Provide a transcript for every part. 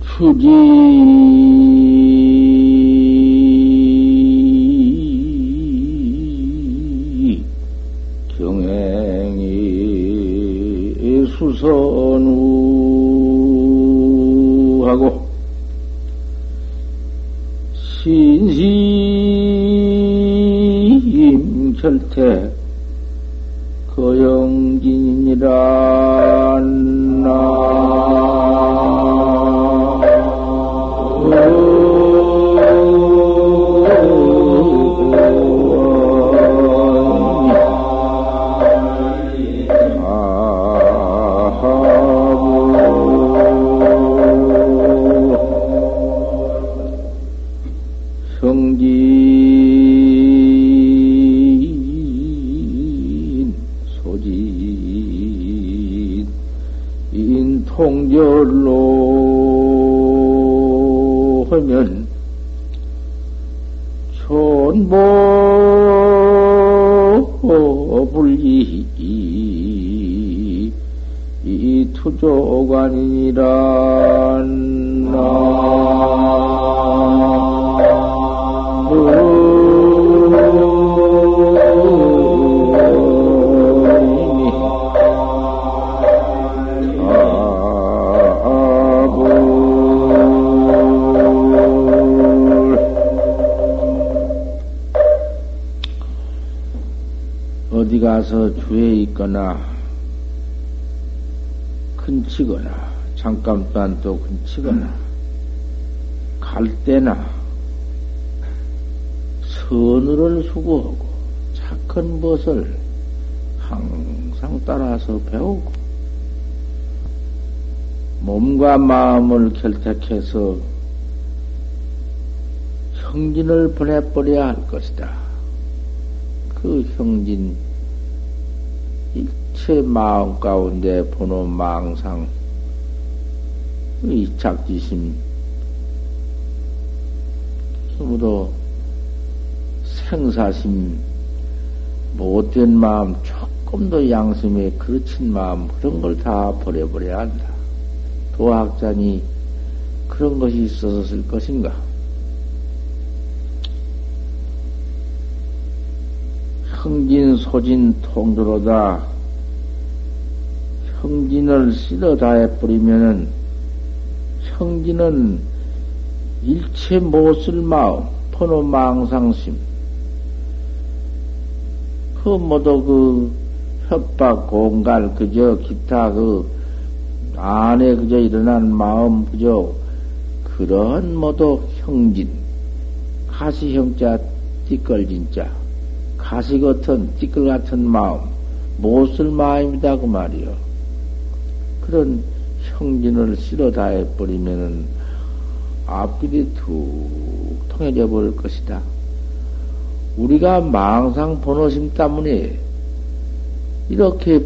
투기 경행이 수선우하고 신심 절대 거영진이니라 통절로 하면 촌보불기 이 투조관이란 나 어디 가서 주에 있거나 근치거나 잠깐 동안 또 근치거나 갈 때나 선을 수고하고 착한 벗을 항상 따라서 배우고 몸과 마음을 결탁해서 형진을 보내버려야 할 것이다. 그 형진 일체 마음 가운데 번호 망상 이 착지심 전부도 생사심 못된 마음 조금도 양심에 그르친 마음 그런 걸 다 버려버려야 한다. 도학자니 그런 것이 있었을 것인가? 형진 소진 통조로다 형진을 씻어 다해버리면은 형진은 일체 못쓸 마음 번호 망상심 그 모두 그 협박 공갈 그저 기타 그 안에 그저 일어난 마음 그저 그런 모두 형진 가시 형자 띠끌 진짜 가시 같은, 띠끌 같은 마음, 못쓸 마음이다, 그 말이요. 그런 형진을 실어 다 해버리면은 앞길이 툭 통해져 버릴 것이다. 우리가 망상 번호심 때문에 이렇게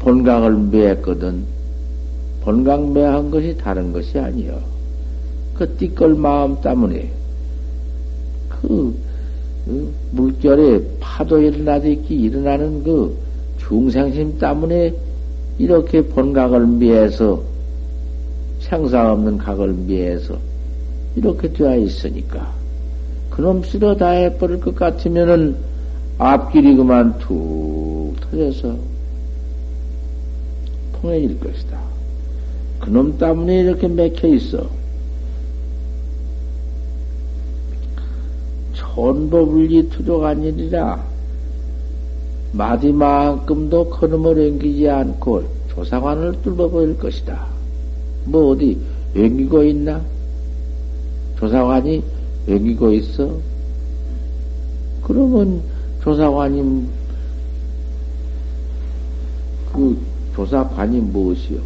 본각을 매했거든. 본각 매한 것이 다른 것이 아니요. 그 띠끌 마음 때문에 그 물결에 파도 일어나듯이 일어나는 그 중생심 때문에 이렇게 본각을 미해서 생사 없는 각을 미해서 이렇게 되어 있으니까 그놈 쓸어 다 해버릴 것 같으면은 앞길이 그만 툭 터져서 통해질 것이다. 그놈 때문에 이렇게 맥혀 있어. 촌보불기 투족한일이라 마디만큼도 그놈을 앵기지 않고 조상환을 뚫어버릴 것이다. 뭐 어디 앵기고 있나? 조상환이 앵기고 있어? 그러면 조상환이 그 조사관이 무엇이요?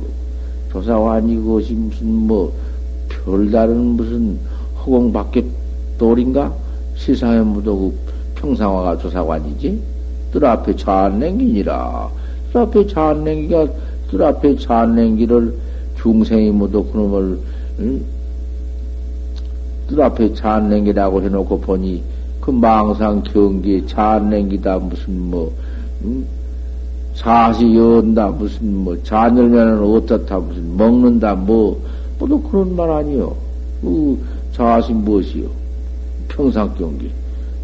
조사관이 그것이 무슨 뭐 별다른 무슨 허공 밖에 돌인가? 시상에 무도고 평상화가 조사관이지? 뜰 앞에 잔냉기니라. 뜰 앞에 잔냉기가, 뜰 앞에 잔냉기를 중생이 무도 그놈을, 뜰 앞에 잔냉기라고 해놓고 보니, 그 망상 경기 잔냉기다 무슨 뭐 사시 연다 무슨 뭐 잔열면은 어떻다 무슨 먹는다 뭐또 그런 말 아니요. 그 사시 무엇이요? 평상 경기.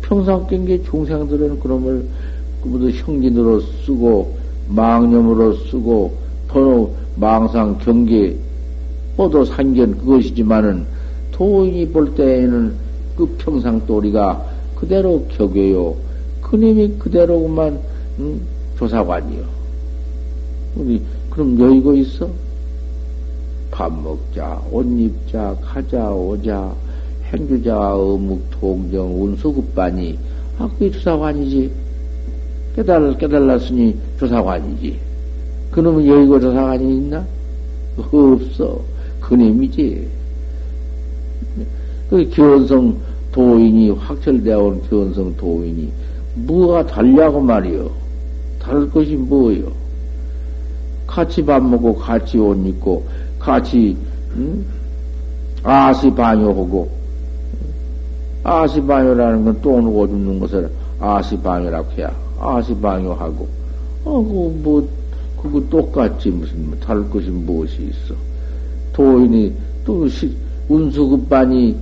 평상 경기 중생들은 그놈을 그보다 형진으로 쓰고 망념으로 쓰고 번호 망상 경기 뽀도 산견 그것이지만은 도인이 볼 때에는 그 평상 도리가 그대로 격여요. 그님이 그대로만 조사관이요. 우리 그럼 여의고 있어? 밥 먹자, 옷 입자, 가자, 오자, 행주자, 어묵, 동정, 운수, 급반이 아 그게 조사관이지. 깨달았으니 조사관이지. 그놈은 여의고 조사관이 있나? 없어. 그님이지. 그 견성 도인이 확철되어 온 견성 도인이 뭐가 달라고 말이요? 다를 것이 뭐요? 같이 밥 먹고 같이 옷 입고 같이 아시방요하고 아시방요라는 건 똥 누고 죽는 것을 아시방요라고 해야 아시방요하고 그거 똑같지 무슨 뭐 다를 것이 무엇이 있어? 도인이 또 운수급반이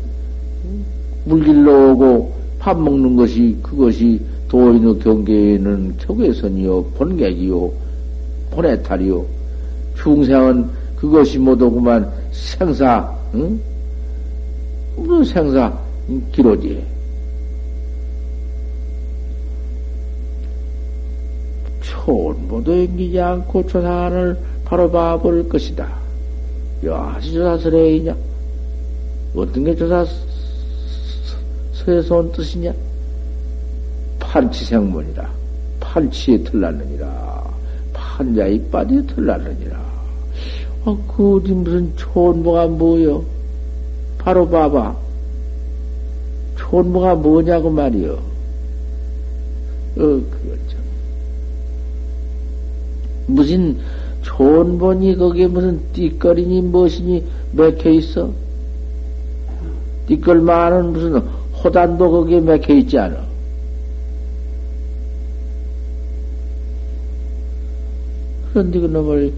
물질로 오고 밥 먹는 것이 그것이 도인의 경계에는 격외선이요 본객이요 본해탈이요 중생은 그것이 못오구만 생사 응? 생사 기로지 초원보도 앵기지 않고 조사안을 바로 봐볼 것이다. 여하시 조사스레이냐 어떤 게 조사서에서 온 뜻이냐? 판치생문이라. 판치에 틀났느니라. 판자의 빠디에 틀났느니라. 그 어디 무슨 촌모가 뭐여? 바로 봐봐. 촌모가 뭐냐고 말이여. 그거 참. 무슨 촌보니 거기에 무슨 띠거리니 무엇이니 맥혀 있어? 이끌만은 무슨 호단도 거기에 맥혀 있지 않아. 그런데 그 놈을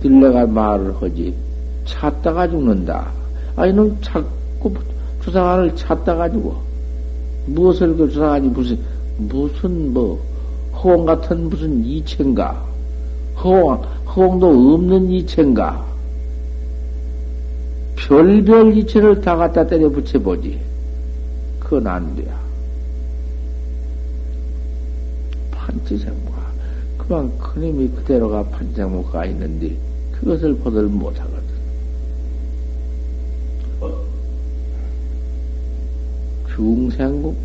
들러가 말을 하지. 찾다가 죽는다. 아, 이놈 자꾸 주상안을 찾다가 죽어. 무엇을 그 주상안이 무슨 허공 같은 무슨 이체인가. 허공도 없는 이체인가. 별별 이체를 다 갖다 때려 붙여보지. 그건 안 돼요. 판치생모가. 그만 그님이 그대로가 판치생모가 있는데, 그것을 보들 못하거든.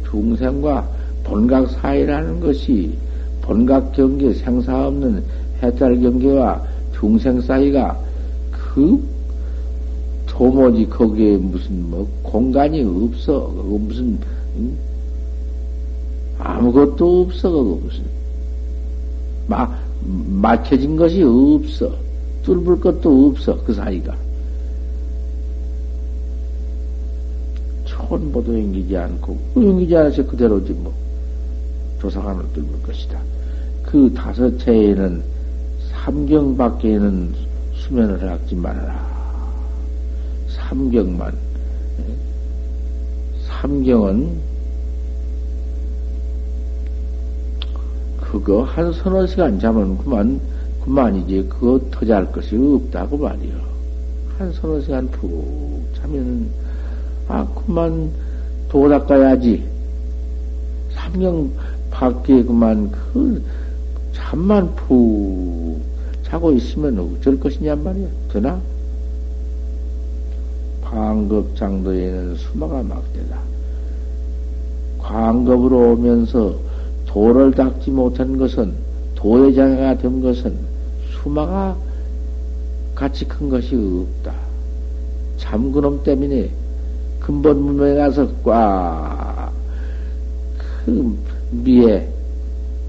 중생과 본각 사이라는 것이, 본각 경계 생사 없는 해탈 경계와 중생 사이가 도무지 거기에 무슨 공간이 없어. 그거 무슨 아무것도 없어. 그거 무슨 막혀진 것이 없어. 뚫을 것도 없어. 그 사이가 촌보도 옮기지 않고 옮기지 않아서 그대로지 뭐 조사관을 뚫을 것이다. 그 다섯 채에는 삼경 밖에는 수면을 하지 말아라. 삼경은 그거 한 서너 시간 자면 그만이지 그거 터잘 것이 없다고 말이요. 한 서너 시간 푹 자면 그만 도닦아야지. 삼경 밖에 그만 그 잠만 푹 자고 있으면 어쩔 것이냔 말이야. 되나? 광급장도에는 수마가 막대다. 광급으로 오면서 도를 닦지 못한 것은 도의 장애가 된 것은 수마가 같이 큰 것이 없다. 잠그놈 때문에 근본 문명에 가서 꽉 그 미에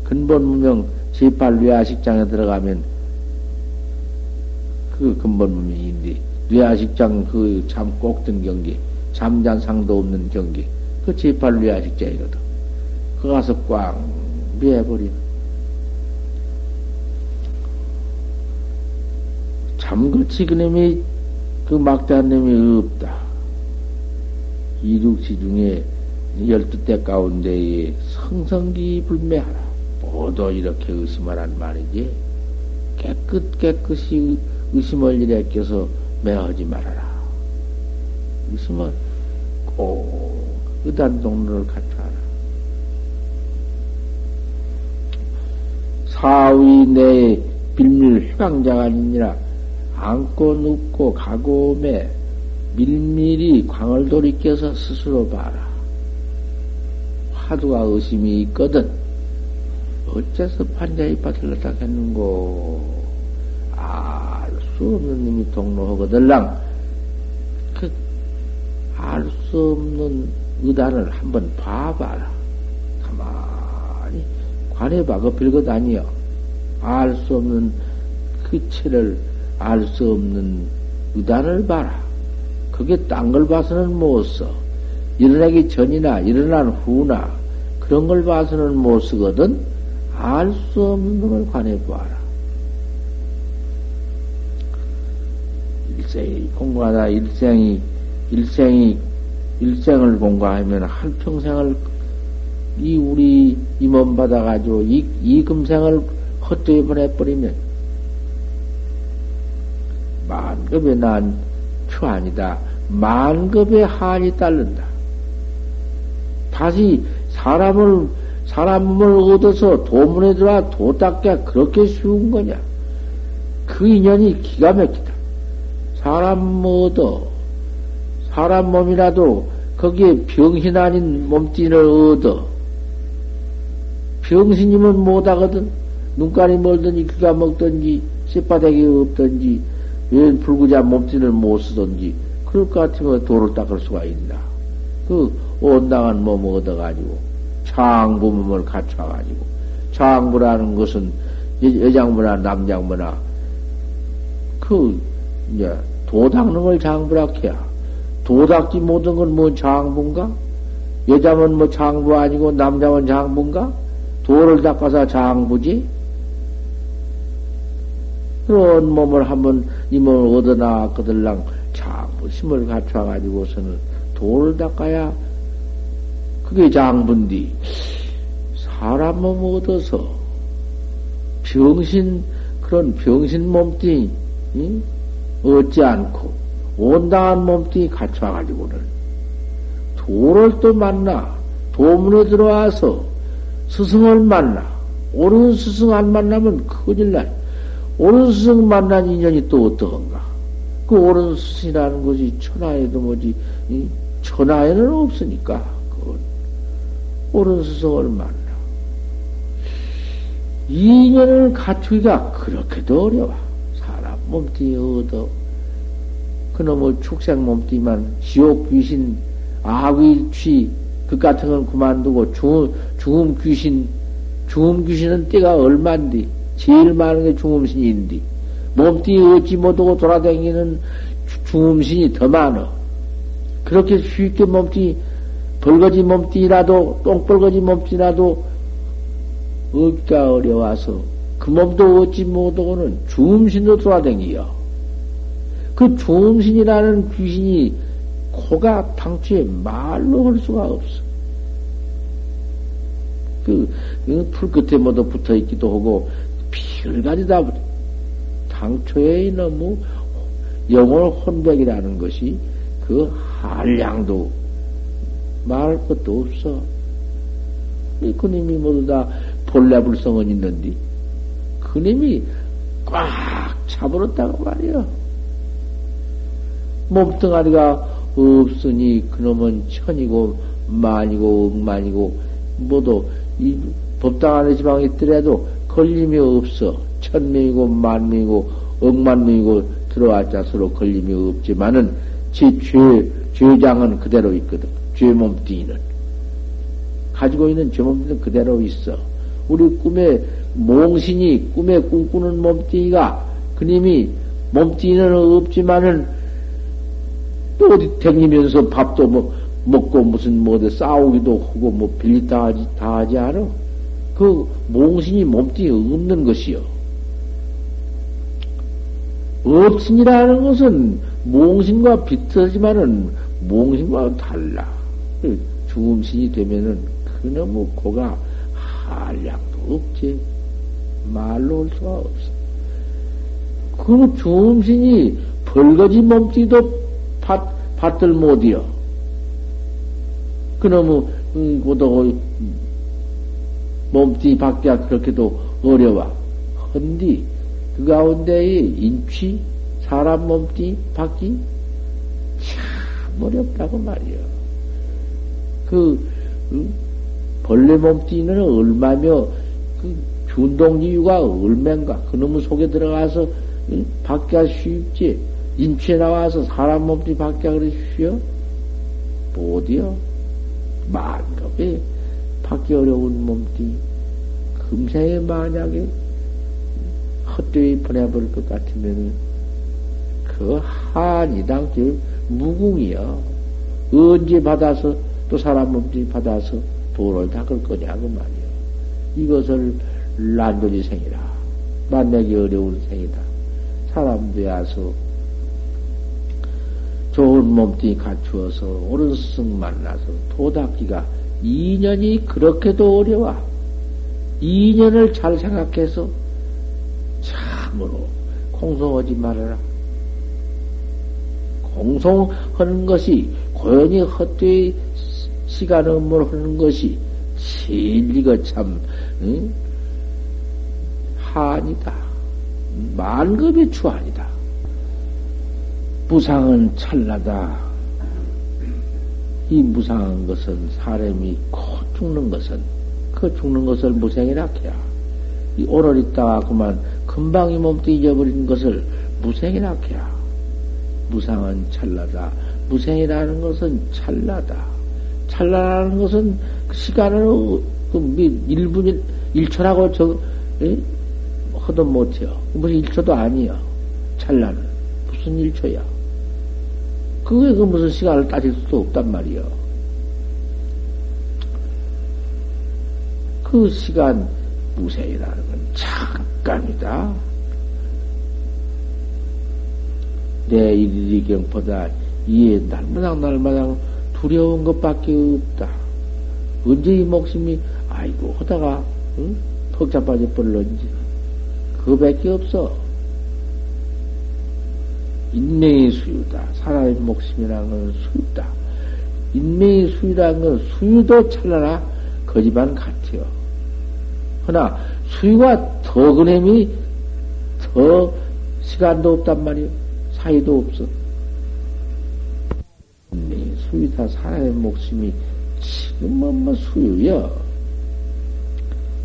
근본 문명 제8뇌아식장에 들어가면 그 근본 문명인데 뇌아식장 그 잠 꼭든 경계, 잠잔상도 없는 경계, 그 지팔루야 직자 이러다. 거 가서 꽝 미해버리면 참그치 그놈이 그 막대한 놈이 없다. 이륙지 중에 12대 가운데에 성성기 불매하라. 모두 이렇게 의심하란 말이지. 깨끗이 의심을 일에 껴서 매하지 말아라. 의심은 꼭 의단동로를 갖춰라. 사위 내 빌밀 회광자가 아니라 안고 눕고 가고 오매 밀밀히 광을 돌이켜서 스스로 봐라. 화두가 의심이 있거든 어째서 판자에 빠들렀다 했는고. 알 수 없는 님이 동로하거들랑 그 알 수 없는 의단을 한번 봐봐라. 가만히 관해봐. 그 별것 아니여. 알 수 없는 그 체를 알 수 없는 의단을 봐라. 그게 딴 걸 봐서는 못 써. 일어나기 전이나 일어난 후나 그런 걸 봐서는 못 쓰거든. 알 수 없는 걸 관해 보아라. 일생이 공부하다 일생을 공부하면 한 평생을 이 우리 임원 받아가지고 이 금생을 헛되이 보내버리면 만급의 난 추한이다. 만급의 한이 따른다. 다시 사람을 얻어서 도문에 들어와 도 닦기가 그렇게 쉬운 거냐? 그 인연이 기가 막히다. 사람 얻어 사람 몸이라도 거기에 병신 아닌 몸뚱이를 얻어 병신이면 못하거든. 눈깔이 멀든지 귀가 먹든지 쇳바닥이 없든지 왜 불구자 몸뚱이를 못 쓰든지 그럴 것 같으면 도를 닦을 수가 있나? 그 온당한 몸 얻어가지고 장부 몸을 갖춰가지고, 장부라는 것은 여장부나 남장부나, 이제, 도 닦는 걸 장부라 해야. 도 닦지 못한 건 뭐 장부인가? 여자면 뭐 장부 아니고, 남자면 장부인가? 도를 닦아서 장부지? 그런 몸을 한번, 이 몸을 얻어나왔거들랑 장부 힘을 갖춰가지고서는 도를 닦아야, 그게 장부인데, 사람 몸 얻어서, 그런 병신 몸뚱이, 응? 얻지 않고, 온당한 몸뚱이 갖춰가지고는, 도를 또 만나, 도문에 들어와서, 스승을 만나, 옳은 스승 안 만나면 큰일 나. 옳은 스승 만난 인연이 또 어떠한가? 그 옳은 스승이라는 것이 천하에도 뭐지, 응? 천하에는 없으니까. 옳은 스승을 만나. 인연을 갖추기가 그렇게도 어려워. 사람 몸뚱이 얻어. 그놈의 축생 몸뚱이만 지옥 귀신, 악의취, 그 같은 건 그만두고 중음 귀신은 때가 얼만디. 제일 많은 게 중음신인디. 몸뚱이 얻지 못하고 돌아다니는 중음신이 더 많아. 그렇게 쉽게 몸뚱이 벌거지 몸띠라도, 똥벌거지 몸띠라도, 얻기가 어려워서, 그 몸도 얻지 못하고는 중음신도 돌아다니여. 그 중음신이라는 귀신이 코가 당초에 말로 할 수가 없어. 풀 끝에 모두 붙어 있기도 하고, 별가지다. 당초에 너무 영혼 혼백이라는 것이 그 한량도 말할 것도 없어. 그님이 모두 다 본래불성은 있는데, 그님이 꽉 차버렸다고 말이야. 몸뚱아리가 없으니 그놈은 천이고, 만이고, 억만이고, 모두 이 법당 안에 지방에 있더라도 걸림이 없어. 천명이고, 만명이고, 억만명이고, 들어왔자 서로 걸림이 없지만은, 죄장은 그대로 있거든. 죄 몸뚱이는 가지고 있는 죄 몸뚱이는 그대로 있어. 우리 꿈에 몽신이 꿈에 꿈꾸는 몸뚱이가 그님이 몸뚱이는 없지만은 또 어디 댕기면서 밥도 먹고 무슨 뭐든 싸우기도 하고 뭐 빌리다 하지 다 하지 않아. 그 몽신이 몸뚱이에 없는 것이요. 업신이라는 것은 몽신과 비슷하지만은 몽신과는 달라. 중음신이 되면은 그놈의 코가 한량도 없지. 말로 올 수가 없어. 그 중음신이 벌거지 몸뚱이도 밭들 못이여. 그놈의 고독의 몸뚱이 밖에 그렇게도 어려워. 헌디 그 가운데의 인취 사람 몸뚱이 밖이 참 어렵다고 말이여. 벌레 몸뚱이는 얼마며 준동지유가 얼마인가. 그놈의 속에 들어가서 밖에 쉽지. 인취에 나와서 사람 몸뚱이 밖에 그래 쉬어? 못이여. 만급에 밖에 어려운 몸뚱이 금세에 만약에 헛되이 보내버릴 것 같으면 그 한이당 무궁이여. 언제 받아서 또 사람 몸뚱이 받아서 도를 닦을 거냐고 말이여. 이것을 난도지 생이라. 만나기 어려운 생이다. 사람 되어서 좋은 몸뚱이 갖추어서 옳은 스승 만나서 도닦기가 2년이 그렇게도 어려워. 2년을 잘 생각해서 참으로 공송하지 말아라. 공송하는 것이 고연히 헛되이 시간 업무를 하는 것이 진리가 참 한이다. 만급의 주한이다. 무상은 찰나다. 이 무상한 것은 사람이 코 죽는 것은 그 죽는 것을 무생이라 해야. 이 오늘 있다가 그만 금방 이 몸뚱이 잊어버린 것을 무생이라 해야. 무상은 찰나다. 무생이라는 것은 찰나다. 찰나라는 것은 시간을 1분이 1초라고 하도 못해요. 무슨 1초도 아니요. 찰나는 무슨 1초야. 그게 그 무슨 시간을 따질 수도 없단 말이요. 그 시간 무생이라는 건 잠깐이다. 내 일일이 경보다 이에 날마당 날마당 두려운 것밖에 없다. 언제 이 목숨이 아이고 하다가 턱 잡아져 버렸는지 그거밖에 없어. 인명의 수유다. 사람의 목숨이라는 건 수유다. 인명의 수유라는 건 수유도 찰나라 거짓말 같아요. 그러나 수유가 더 그놈이 더 시간도 없단 말이에요. 사이도 없어. 인명의 수유다. 사람의 목숨이 지금은 뭐 수유여.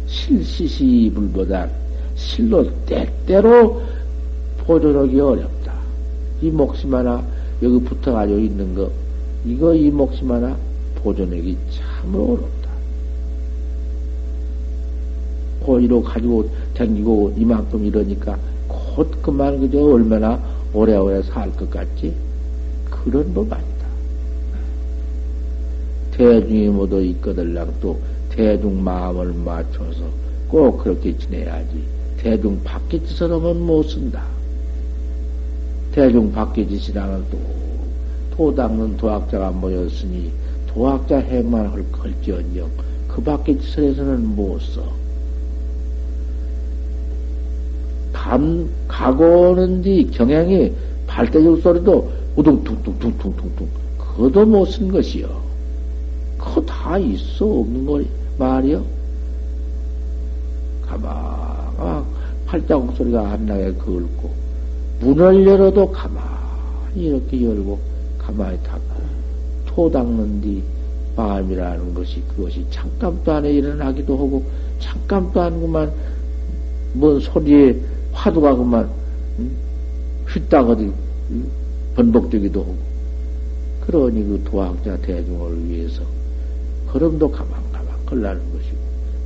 실시시 불보다 실로 때때로 보존하기 어렵다. 이 목숨 하나 여기 붙어가지고 있는 거 이거 이 목숨 하나 보존하기 참으로 어렵다. 고의로 가지고 당기고 이만큼 이러니까 곧 그만 그저 얼마나 오래오래 살 것 같지? 그런 법 아니다. 대중이 모두 있거들랑 또 대중 마음을 맞춰서 꼭 그렇게 지내야지. 대중 밖에 짓을 하면 못 쓴다. 대중 밖의 짓이라는 또 닦는 도학자가 모였으니 도학자 행만 할 걸지언정 그 밖의 짓을 해서는 못 써. 가고 오는 뒤 경향이 발대죽 소리도 우둥퉁퉁퉁퉁퉁퉁 그것도 못 쓴 것이요. 그거 다 있어 없는 거 말이요. 가만 팔자국 소리가 안 나게 걸고 문을 열어도 가만히 이렇게 열고 가만히 닫고 토 닦는 뒤 마음이라는 것이 그것이 잠깐도 안에 일어나기도 하고 잠깐도 안 그만 뭔 소리에 화두가 그만 휘따거든 번복되기도 하고 그러니 그 도학자 대중을 위해서 걸음도 가만가만 걸라는 것이고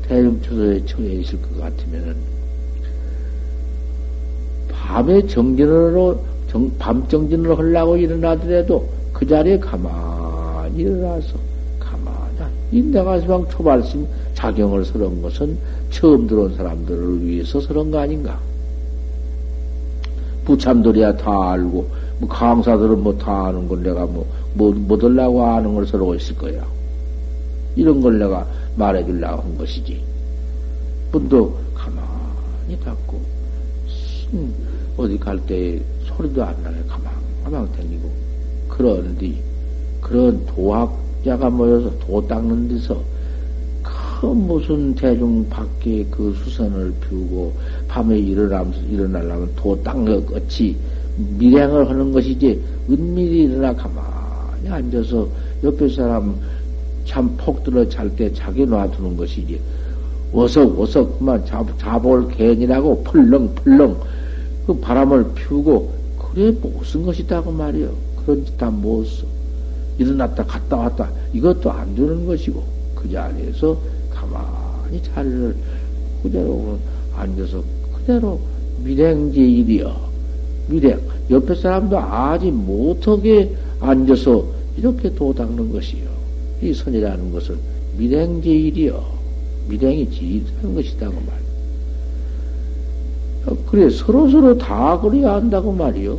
대중 초소에 처해 있을 것 같으면은 밤에 밤 정진을 하려고 일어나더라도 그 자리에 가만히 가만히 일어나서 가만히 인내가시방 초발심 작용을 서는 것은 처음 들어온 사람들을 위해서 서는 거 아닌가? 부참들이야 다 알고 뭐 강사들은 뭐 다 아는 걸 내가 못 하려고 아는 걸 서로 있을 거야. 이런 걸 내가 말해주려고 한 것이지. 분도 가만히 갖고 어디 갈 때 소리도 안 나게 가만히 다니고 그런데 그런 도학자가 모여서 도 닦는 데서 그 무슨 대중 밖에 그 수선을 피우고 밤에 일어나려면 도 닦는 것 같이 밀행을 하는 것이지 은밀히 일어나 가만히 앉아서 옆에 사람 참 폭 들어 잘 때 자기 놔두는 것이지 어서 그만 자볼 개인이라고 펄렁펄렁 그 바람을 피우고 그래 무슨 것이다고 말이요. 그런 짓 다 못써 일어났다 갔다 왔다 이것도 안 되는 것이고 그 자리에서 가만히 자리를 그대로 앉아서 그대로 밀행제일이여 밀행 옆에 사람도 아직 못하게 앉아서 이렇게 도닦는 것이요. 이 선이라는 것은 밀행제일이여 미량이 지리하는 것이다고 말이요. 그래 서로서로 다 그래야 한다고 말이요.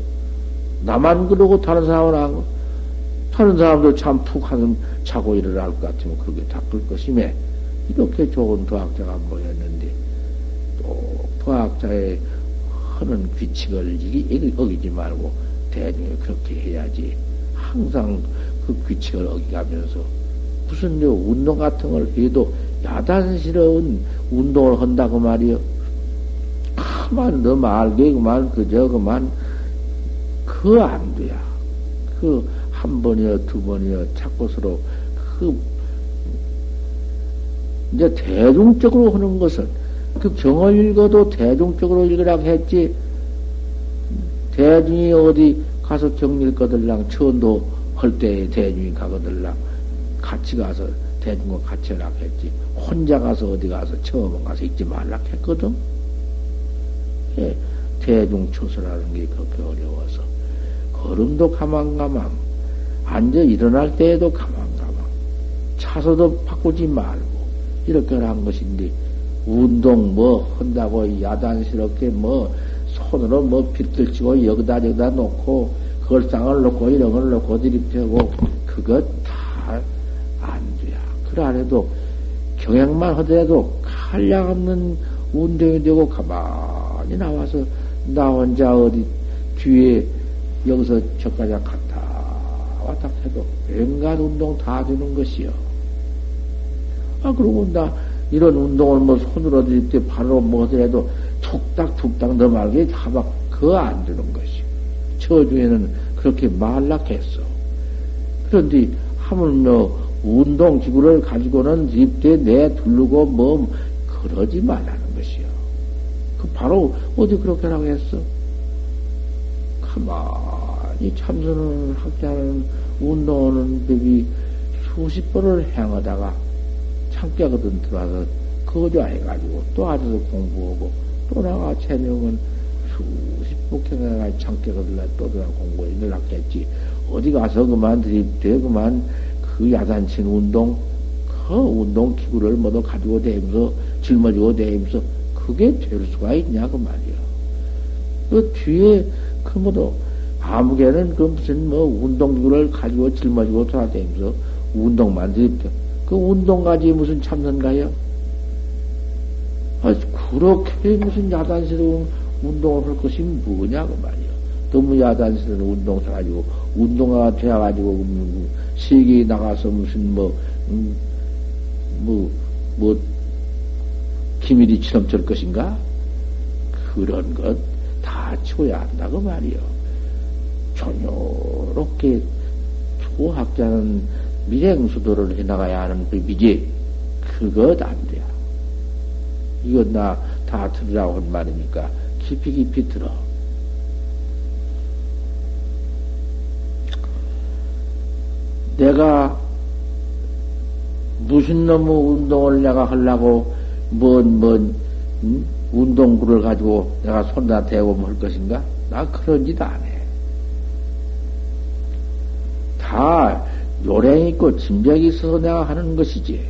나만 그러고 다른 사람은 안 그러고 다른 사람도 참 푹 하는 차고 일을 할 것 같으면 그렇게 닦을 것이며 이렇게 좋은 도학자가 모였는데 또 도학자의 하는 규칙을 어기지 말고 대중이 그렇게 해야지. 항상 그 규칙을 어기가면서 무슨 운동 같은 걸 해도 야단스러운 운동을 한다고 말이요. 가만 너 말게 그만 그저 그만 그 안 돼야. 그 한 번이여 두 번이여 자꾸스로 그 이제 대중적으로 하는 것은 그 경을 읽어도 대중적으로 읽으라고 했지. 대중이 어디 가서 경 읽거들랑 천도 할 때 대중이 가거들랑 같이 가서. 대중과 같이 하라고 했지. 혼자 가서 어디 가서 처음 가서 읽지 말라고 했거든. 예, 대중 초소라는 게 그렇게 어려워서. 걸음도 가만가만, 앉아 일어날 때에도 가만가만, 차서도 바꾸지 말고, 이렇게 한 것인데, 운동 뭐 한다고 야단스럽게 뭐 손으로 뭐 빗들치고 여기다 놓고, 걸상을 놓고 이런 걸 놓고 드립대고, 그것 다 안 돼야. 그 안에도 경향만 하더라도 한량 없는 운동이 되고 가만히 나와서 나 혼자 어디 뒤에 여기서 저까지 갔다 왔다 해도 온갖 운동 다 되는 것이요. 아 그러고 나 이런 운동을 뭐 손으로 들때 발로 뭐 하더라도 툭딱툭딱 너 말게 다막 그거 안 되는 것이요. 저중에는 그렇게 말락했어. 그런데 하물며 운동 기구를 가지고는 입대에 내두르고 뭐 그러지 말라는 것이요. 그 바로 어디 그렇게 하라고 했어. 가만히 참선을 학자는 운동하는 법이 수십 번을 행하다가 창피하거든 들어와서 거저해가지고 또 앉아서 공부하고 또 나가 체명은 수십 번 경행하고 창피하거든 또 들어와 공부에 늘었겠지. 어디 가서 그만 드립대 그만 그 야단친 운동, 그 운동 기구를 뭐도 가지고 대면서 짊어지고 대면서 그게 될 수가 있냐 그 말이야. 그 뒤에 그 뭐도 아무개는 그 무슨 뭐 운동 기구를 가지고 짊어지고 돌아다니면서 운동만 드립다. 그 운동 가지 무슨 참선가요? 아 그렇게 무슨 야단스러운 운동을 할 것이 뭐냐 그 말이야. 너무 야단스러운 운동 사가지고 운동화가 되어가지고 세계에 나가서 무슨 기밀이 치럼철 것인가? 그런 것 다 치워야 한다고 말이요. 조요롭게 초학자는 미행수도를 해나가야 하는 법이지 그것 안 돼요. 이건 나 다 들으라고 한 말이니까 깊이 들어. 내가 무슨 놈의 운동을 내가 하려고 운동구를 가지고 내가 손다 대고 할 것인가? 나 그런 짓 안 해. 다 요령이 있고 진벽이 있어서 내가 하는 것이지.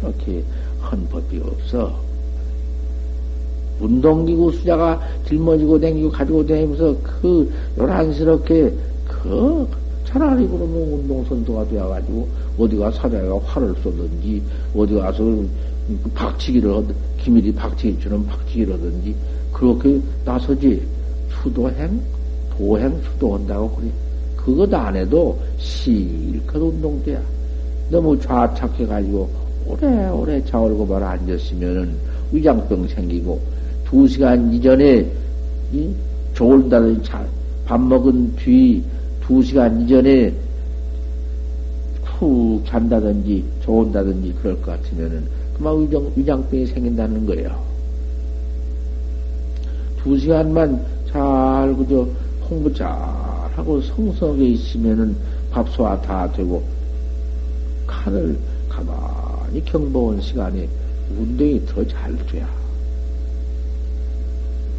그렇게 한 법이 없어. 운동기구 수자가 짊어지고 댕기고 가지고 다니면서 그 요란스럽게 그 차라리 그러면 운동선수가 되어가지고 어디 가서 사자가 활을 쏘든지 어디 가서 박치기를 기밀이 박치기 주는 박치기라든지 그렇게 나서지. 수도행 도행 수도한다고 그래. 그것 안 해도 실컷 운동돼야. 너무 좌착해가지고 오래오래 좌얼고만 앉았으면은 위장병 생기고 2시간 이전에 좋은 날은 밥 먹은 뒤 2시간 이전에 푹 잔다든지 좋은다든지 그럴 것 같으면은 그만 위장병이 생긴다는 거예요. 2시간만 잘 그저 공부 잘 하고 성석에 있으면은 밥소화 다 되고 칸을 가만히 경보온 시간에 운동이 더 잘 돼야.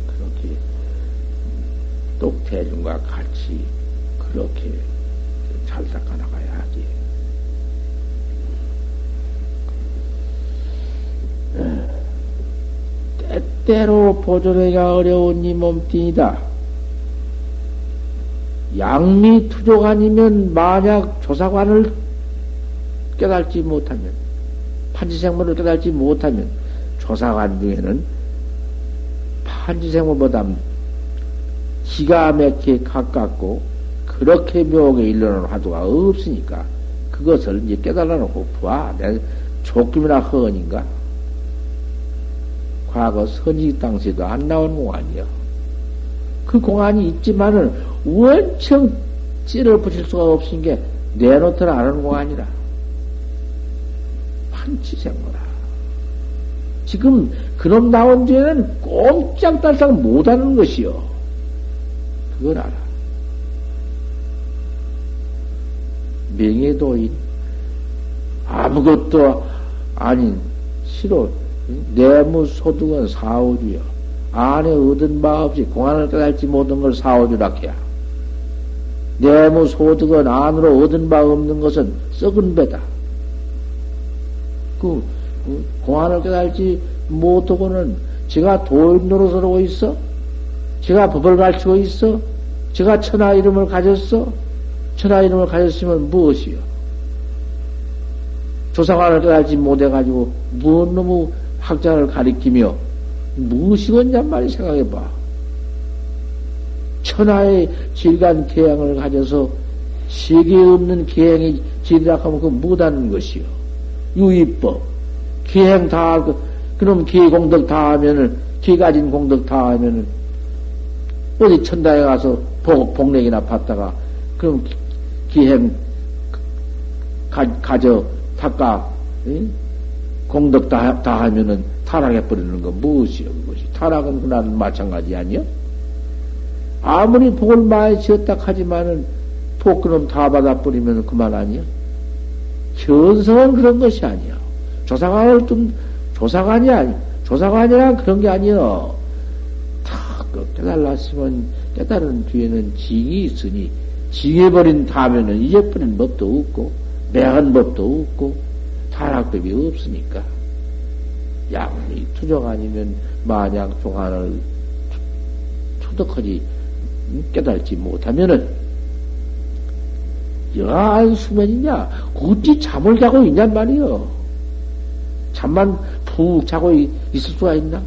그렇게 똑대중과 같이 그렇게 잘 닦아 나가야 하지. 때때로 보존하기가 어려운 이 몸뚱이다. 양미 투족 아니면 만약 조사관을 깨달지 못하면, 판지생모를 깨달지 못하면, 조사관 중에는 판지생모보다 기가 막히게 가깝고 그렇게 묘하게 일러놓은 화두가 없으니까 그것을 이제 깨달아놓고 봐. 내 조금이나 허언인가? 과거 선지 당시에도 안 나온 공안이요. 그 공안이 있지만은 원청 찌를 붙일 수가 없으니 게 내놓더라 안 하는 공안이라. 판치생모라. 지금 그놈 나온 뒤에는 꼼짝달싹 못하는 것이요. 그걸 알아. 명예도인 아무것도 아닌 시로 내무소득은 사오주여 안에 얻은 바 없이 공안을 깨달지 못한 걸 사오주라 해야. 내무소득은 안으로 얻은 바 없는 것은 썩은 배다. 그 공안을 깨달지 못하고는 제가 도인 노릇을 하고 있어? 제가 법을 가르치고 있어? 제가 천하 이름을 가졌어? 천하 이름을 가졌으면 무엇이요? 조상관을 깨달지 못해가지고 무슨 놈의 학자를 가리키며 무엇이건냔 말이 생각해봐. 천하의 질간 계양을 가져서 세계에 없는 계양이 질이라 하면 그건 무다는 것이요. 유의법. 계양 다 하고 그놈 계 공덕 다 하면은 계 가진 공덕 다 하면은 어디 천당에 가서 복내기나 받다가 그럼 기행 가져 닦아 공덕 다 하면은 타락해버리는 건 무엇이요? 그것이 타락은 그나마 마찬가지 아니요? 아무리 복을 많이 지었다 하지만은 복 그놈 다 받아버리면 그만 아니요? 현성은 그런 것이 아니요. 조사관을 좀 조사관이 아니 조사관이란 그런 게 아니요. 탁 깨달았으면 깨달은 뒤에는 징이 있으니. 지게버린 다면은 잊어버린 법도 없고 매한 법도 없고 타락법이 없으니까 양이 투정 아니면 마냥 종안을 투덕하지 깨달지 못하면은 여한 수면이냐 어찌 잠을 자고 있냔 말이요. 잠만 푹 자고 있을 수가 있나?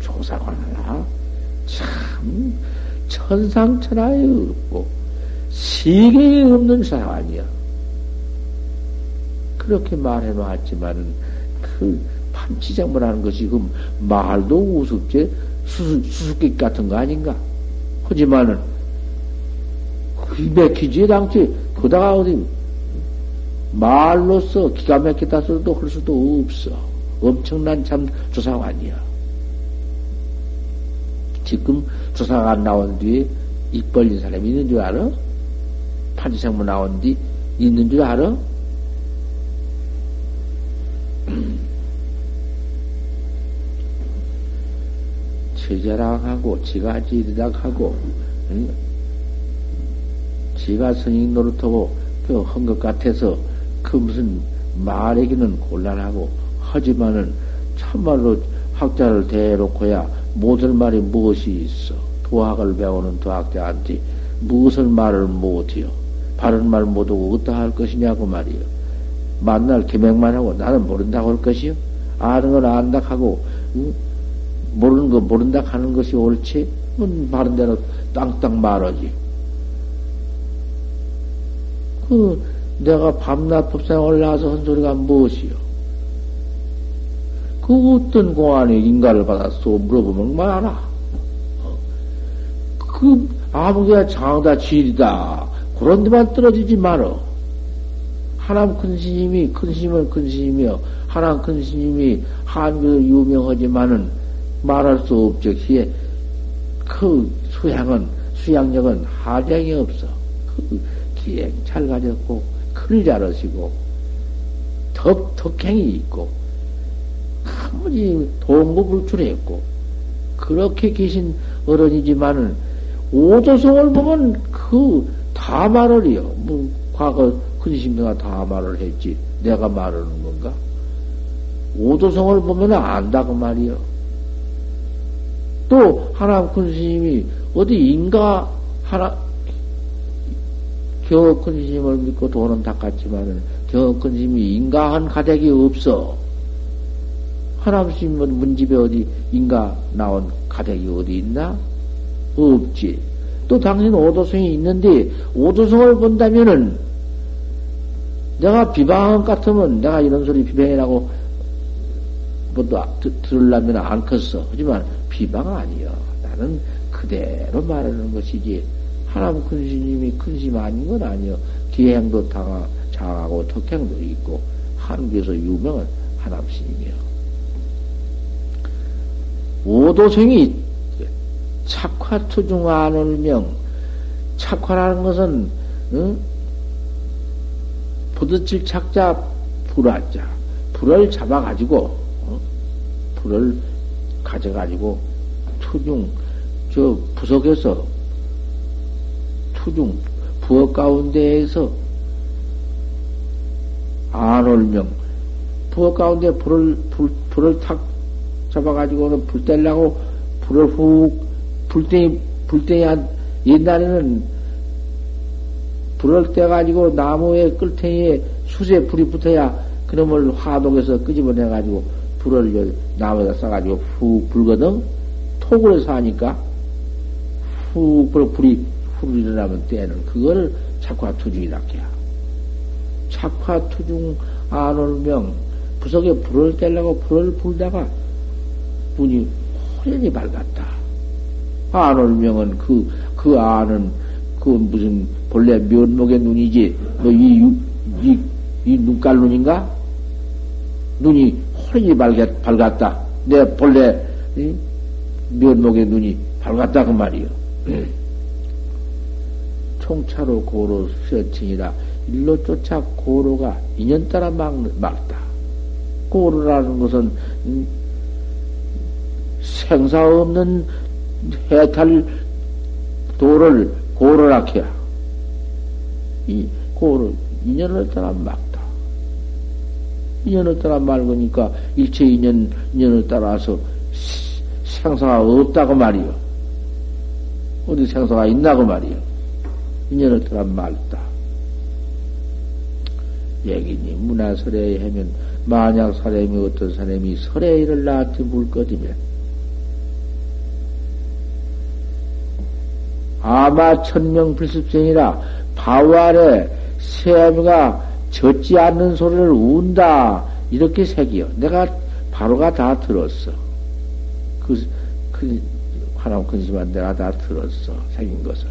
조사관하나 참 천상천하에 없고 세계에 없는 사람 아니야. 그렇게 말해놨지만은 그 판치장부라는 것이 그 말도 우습지 수수께끼 같은 거 아닌가? 하지만은 기맥히지 당시 그다가 어디 말로써 기가 막히다 써도 할 수도 없어. 엄청난 참 조상관이야. 지금 조사관 나온 뒤에 입 벌린 사람이 있는 줄 알아? 판지생모 나온 뒤 있는 줄 알아? 제자랑하고 지가지리락하고 지가 스님 노릇하고 한 것 같아서 그 무슨 말이기는 곤란하고 하지만은 참말로 학자를 대놓고야 못할 말이 무엇이 있어. 도학을 배우는 도학자한테 무엇을 말을 못해요. 바른 말 못하고 어떠할 것이냐고 말이요. 만날 계명만 하고 나는 모른다고 할 것이요. 아는 건 안다 하고 모르는 거 모른다 하는 것이 옳지. 바른 대로 땅땅 말하지. 그 내가 밤낮 법상에 나와서 한 소리가 무엇이요? 그 어떤 공안이 인가를 받았소? 물어보면 말하라. 그 아무개가 장다 질이다. 그런 데만 떨어지지 말어. 하나는 큰 스님이, 큰 스님은 큰 스님이요. 하나는 큰 스님이 한국에서 유명하지만은 말할 수 없적시에 그 수양은, 수양력은 하장이 없어. 그 기행 잘 가졌고, 글 잘하시고, 덕행이 있고, 아무리 동고불출했고, 그렇게 계신 어른이지만은, 오조성을 보면 그 다 말을 해요. 뭐, 과거 근심대가 다 말을 했지. 내가 말하는 건가? 오조성을 보면 안다고 말이요. 또, 하나님 근심이 어디 인가, 하나, 겨우 근심을 믿고 돈은 닦았지만은, 겨우 근심이 인가한 가닥이 없어. 하나님은 문집에 어디 인가 나온 가닥이 어디 있나? 없지. 또 당신 오도성이 있는데, 오도성을 본다면은, 내가 비방 같으면, 내가 이런 소리 비방이라고, 뭐또 들으려면 안 컸어. 하지만, 비방 아니여. 나는 그대로 말하는 것이지. 하나님 큰스님이 큰심 아닌 건 아니여. 기행도 장하고, 덕행도 있고, 한국에서 유명한 하나님 스님이여. 오도성이 착화 투중 안울명. 착화라는 것은, 응? 부딪힐 착자, 불화자. 불을 잡아가지고, 어? 불을 가져가지고, 투중, 저 부석에서, 투중, 부엌 가운데에서 안울명. 부엌 가운데 불을 탁 잡아가지고는 불 떼려고 불을 훅, 불땡이 한, 옛날에는 불을 떼가지고 나무에 끌탱이에 수세 불이 붙어야 그놈을 화동에서 끄집어내가지고 불을 나무에다 싸가지고 훅 불거든? 톡을 해서 하니까 훅 불이 후루 일어나면 떼는 그거를 착화투중이라케야. 착화투중 안울명. 부석에 불을 떼려고 불을 불다가 문이 호련히 밝았다. 안울명은 그 안은, 그 무슨, 본래 면목의 눈이지, 뭐 이 눈깔 눈인가? 눈이 호련히 밝았다. 내 본래, 이? 면목의 눈이 밝았다, 그 말이요. 총차로 고로 수여칭이라, 일로 쫓아 고로가 인연따라 막다. 고로라는 것은, 생사 없는 해탈 도를 고로라케야. 이 고로 인연을 따라 막다. 인연을 따라 말거니까 일체 인연을 따라서 생사가 없다고 말이요. 어디 생사가 있나고 말이요. 인연을 따라 말다. 얘기니 문화설에 하면 만약 사람이 어떤 사람이 설에이를 나한테 물거리면. 아마 천명 불습생이라 바와래 새아미가 젖지 않는 소리를 운다. 이렇게 새기요. 내가 바로가 다 들었어. 하나만 근심한 내가 다 들었어. 새긴 것을.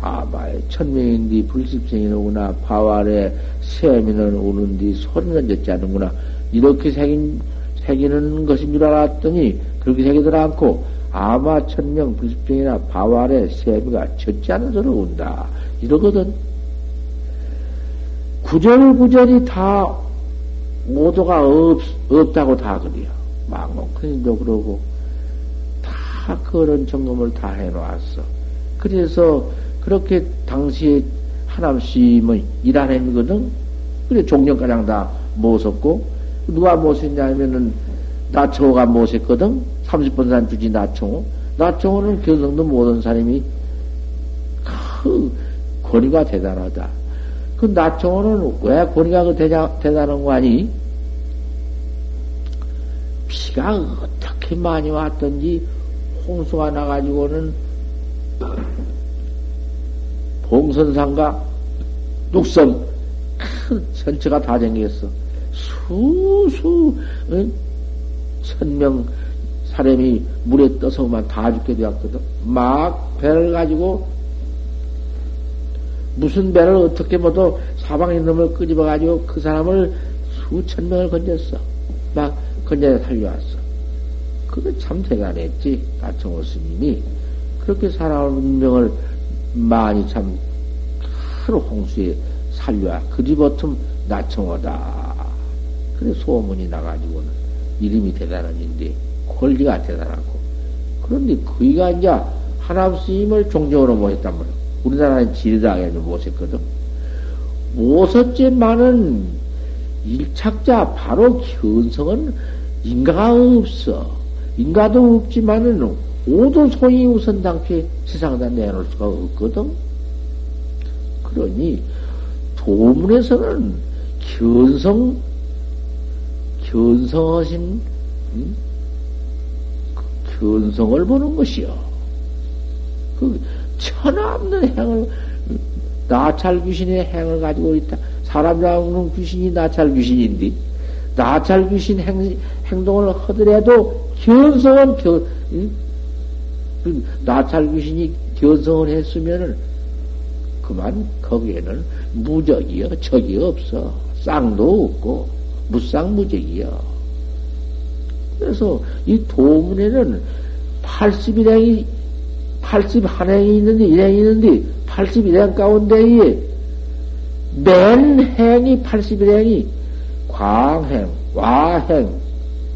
아마에 천명인디 불습생이로구나. 바와래 새아미는 우는디 소리는 젖지 않는구나. 이렇게 새기는 것인 줄 알았더니 그렇게 새기더라 않고 아마 천명 불습생이나 바와래 세비가 젖지 않은 소리로 온다. 이러거든. 구절구절이 다 오도가 없다고 다 그래요. 망목큰일도 그러고 다 그런 점검을 다 해놓았어. 그래서 그렇게 당시에 하나씩 뭐 일하냄이거든. 그래 종년가량 다 모셨고 누가 모셨냐 하면은 나청호가 모셨거든. 30번 산 주지 나청호. 나청호는 견성도 모든 사람이 그 권위가 대단하다. 그 나청호는 왜 권위가 그 대단한 거 아니? 비가 어떻게 많이 왔던지 홍수가 나가지고는 봉선산과 뚝섬 큰 전체가 다 쟁겼어. 수수 천명 사람이 물에 떠서만 다 죽게 되었거든. 막 배를 가지고 무슨 배를 어떻게 모두 사방에 있는 놈을 끄집어가지고 그 사람을 수천 명을 건졌어. 막 건져 살려왔어. 그거 참 대단했지. 나청호 스님이 그렇게 살아온 운명을 많이 참 큰 홍수에 살려와 그리버틈 나청호다. 그래 소문이 나가지고는 이름이 대단한인데 권리가 대단하고. 그런데 그이가 이제 하남 스님을 종종으로 모셨단 말이야. 우리나라는 지리당에도 모셨거든. 모셨지만은 일착자 바로 견성은 인가가 없어. 인가도 없지만은 오도 소위 우선 당초에 세상에다 내놓을 수가 없거든. 그러니 도문에서는 견성하신 견성을 보는 것이요. 그 천없는 행을 나찰 귀신의 행을 가지고 있다. 사람이라는 귀신이 나찰 귀신인데 나찰 귀신 행동을 하더라도 견성은 나찰 귀신이 견성을 했으면은 그만 거기에는 무적이여 적이 없어. 쌍도 없고 무쌍무적이여. 그래서 이 도문에는 81행이 81행이 있는데 1행이 있는데 81행 가운데에 맨 행이 81행이 광행, 와행.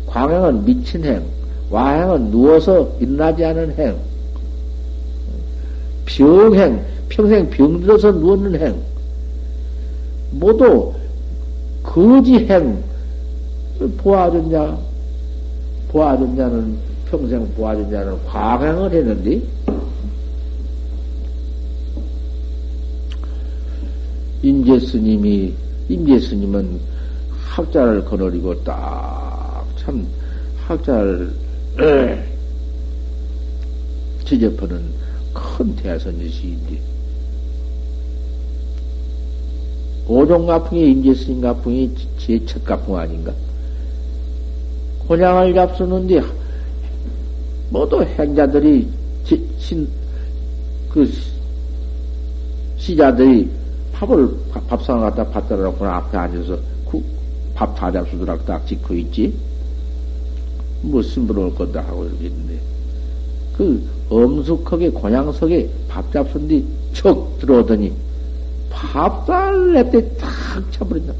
광행은 미친 행, 와행은 누워서 일어나지 않은 행, 병행, 평생 병들어서 누웠는 행, 모두 거지행, 보아전자, 보아전자는 평생 보아전자는 광행을 했는데, 임재 스님은 학자를 거느리고 딱 참 학자를 지접하는 큰 대선지시인데 오종가풍의 임재스님가풍이 제 첫 가풍 아닌가? 곤양을 잡수는데 모두 행자들이 시자들이 밥을 밥상을 갖다 받다 놓고 앞에 앉아서 밥 다 잡수더라 딱 짓고 있지. 뭐 심부러울 건다 하고 이렇게 있는데 그 엄숙하게 곤양석에 밥 잡순 뒤 척 들어오더니 밥도 안 냈대 탁 차버린다.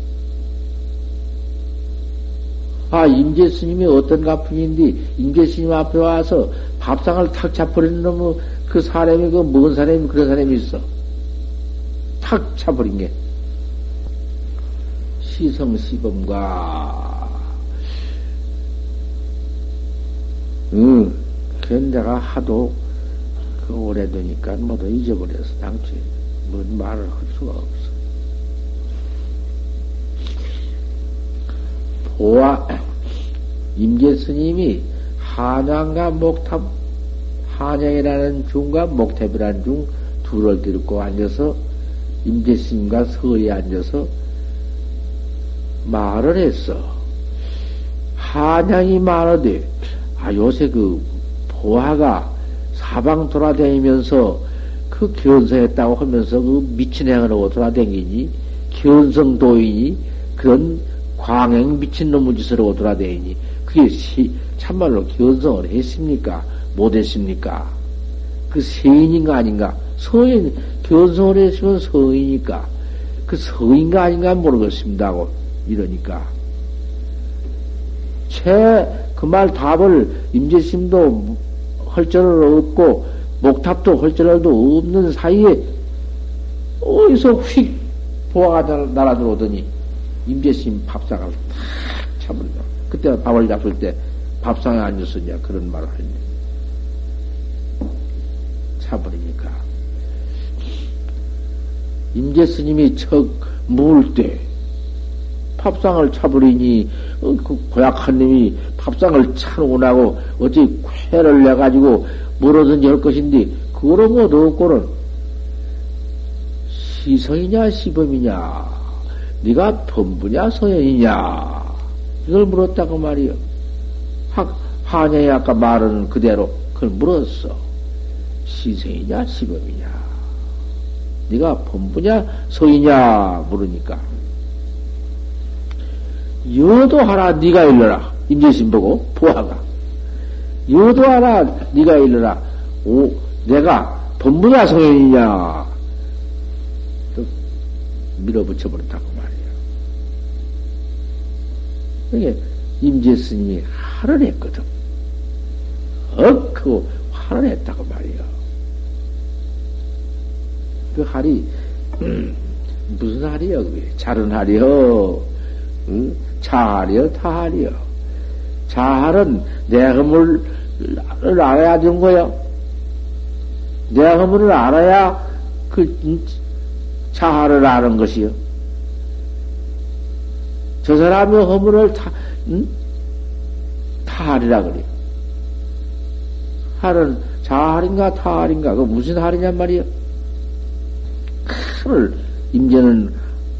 아 임재 스님이 어떤 가품인데 임재 스님 앞에 와서 밥상을 탁 차버리는 놈은 그 사람이 그 뭔 사람이 그런 사람이 있어. 탁 차버린 게 시성시범과 그건 내가 하도 그 오래되니까 모두 잊어버려서 당초에 뭔 말을 할 수가 없어. 임재스님이 한양과 목탑, 한양이라는 중과 목탑이라는 중 둘을 들고 앉아서 임재스님과 서리에 앉아서 말을 했어. 한양이 말하되 아, 요새 그 보아가 사방 돌아다니면서 그 견성했다고 하면서 그 미친 행을 하고 돌아다니니, 견성도이니, 그런 광행 미친놈의 짓을 하고 돌아다니니, 그게 참말로 견성을 했습니까? 못했습니까? 그 세인인가 아닌가? 성인, 견성을 했으면 성인이니까, 그 성인가 아닌가 모르겠습니다. 하고 이러니까. 그 말 답을 임재심도 헐 줄을 없고 목탑도 헐 줄도 없는 사이에 어디서 휙 보아가 날아들어오더니 임재스님 밥상을 탁 차버리더라. 그때 밥을 잡을 때 밥상에 앉았었냐 그런 말을 하니 차버리니까 임재스님이 척 무울 때 밥상을 차버리니 그 고약한 놈이 밥상을 차놓고 나고 어찌 쾌를 내가지고 뭐라든지 할 것인데 그거로 못 얻고는 시성이냐 시범이냐 네가 범부냐 서연이냐 이걸 물었다고 말이요. 한양이 아까 말하는 그대로 그걸 물었어. 시성이냐 시범이냐 네가 범부냐 서이냐 물으니까 여도 하나 네가 일러라. 임재신 보고 보아가 여도 하나 네가 일러라. 오 내가 범부냐 성현이냐 밀어붙여 버렸다고 말이야. 그게 임재스님이 화를 했거든. 그 화를 했다고 말이야. 그 할이 무슨 할이여? 그게 자른 할이여? 응? 자하려 타하려. 자할은 내 허물을 알아야 된 거야. 내 허물을 알아야 그 자할을 아는 것이요. 저 사람의 허물을 타하리라 그래. 할은 자할인가 타할인가 그 무슨 할이냔 말이요. 칼을 임제는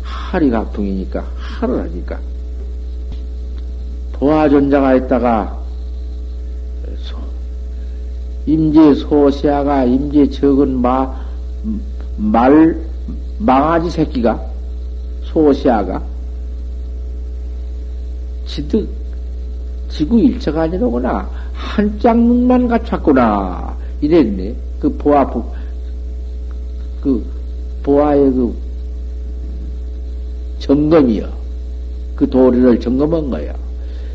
할이 가풍이니까 할을 하니까. 보아존자가 있다가 임제 소시아가 임제 적은 망아지 새끼가 소시아가 지구 일체가 아니로구나 한 짝만 갖췄구나 이랬네. 그 보아의 그 점검이여 그 도리를 점검한 거야.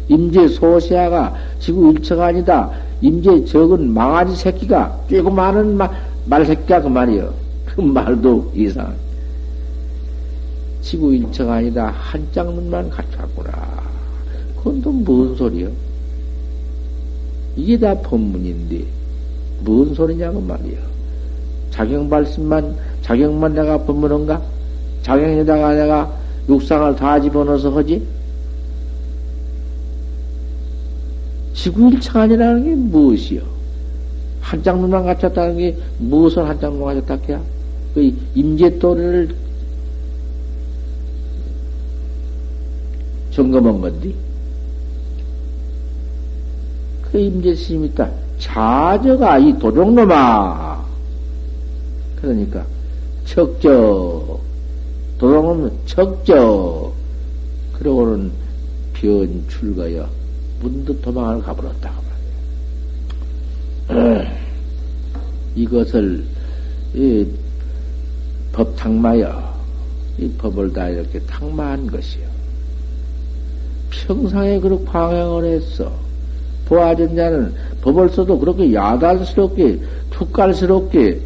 임제 소시아가 지구 일체가 아니다. 임제 적은 망아지 새끼가 쬐고 많은 말 새끼야 그 말이여. 그 말도 이상해. 지구 일체가 아니다. 한 짝눈만 갖췄구나. 그건 또 뭔 소리여? 이게 다 법문인데 뭔 소리냐고 말이여. 자격만 내가 법문인가? 자격에다가 내가 육상을 다 집어넣어서 하지? 지구일체가 아니라는 게 무엇이요? 한 장눈만 갖췄다는 게 무엇을 한 장눈만 갖췄다케야? 그 임제도를 점검한 건데 그 임제스님이 있다. 자저가 이 도둑놈아. 그러니까 척저 도둑놈은 척저 그러고는 변출가여 문득 도망을 가버렸다 말이야. 이것을 이 법탁마여 이 법을 다 이렇게 탁마한 것이요. 평상에 그렇게 방향을 했어. 보아전자는 법을 써도 그렇게 야단스럽게 툭깔스럽게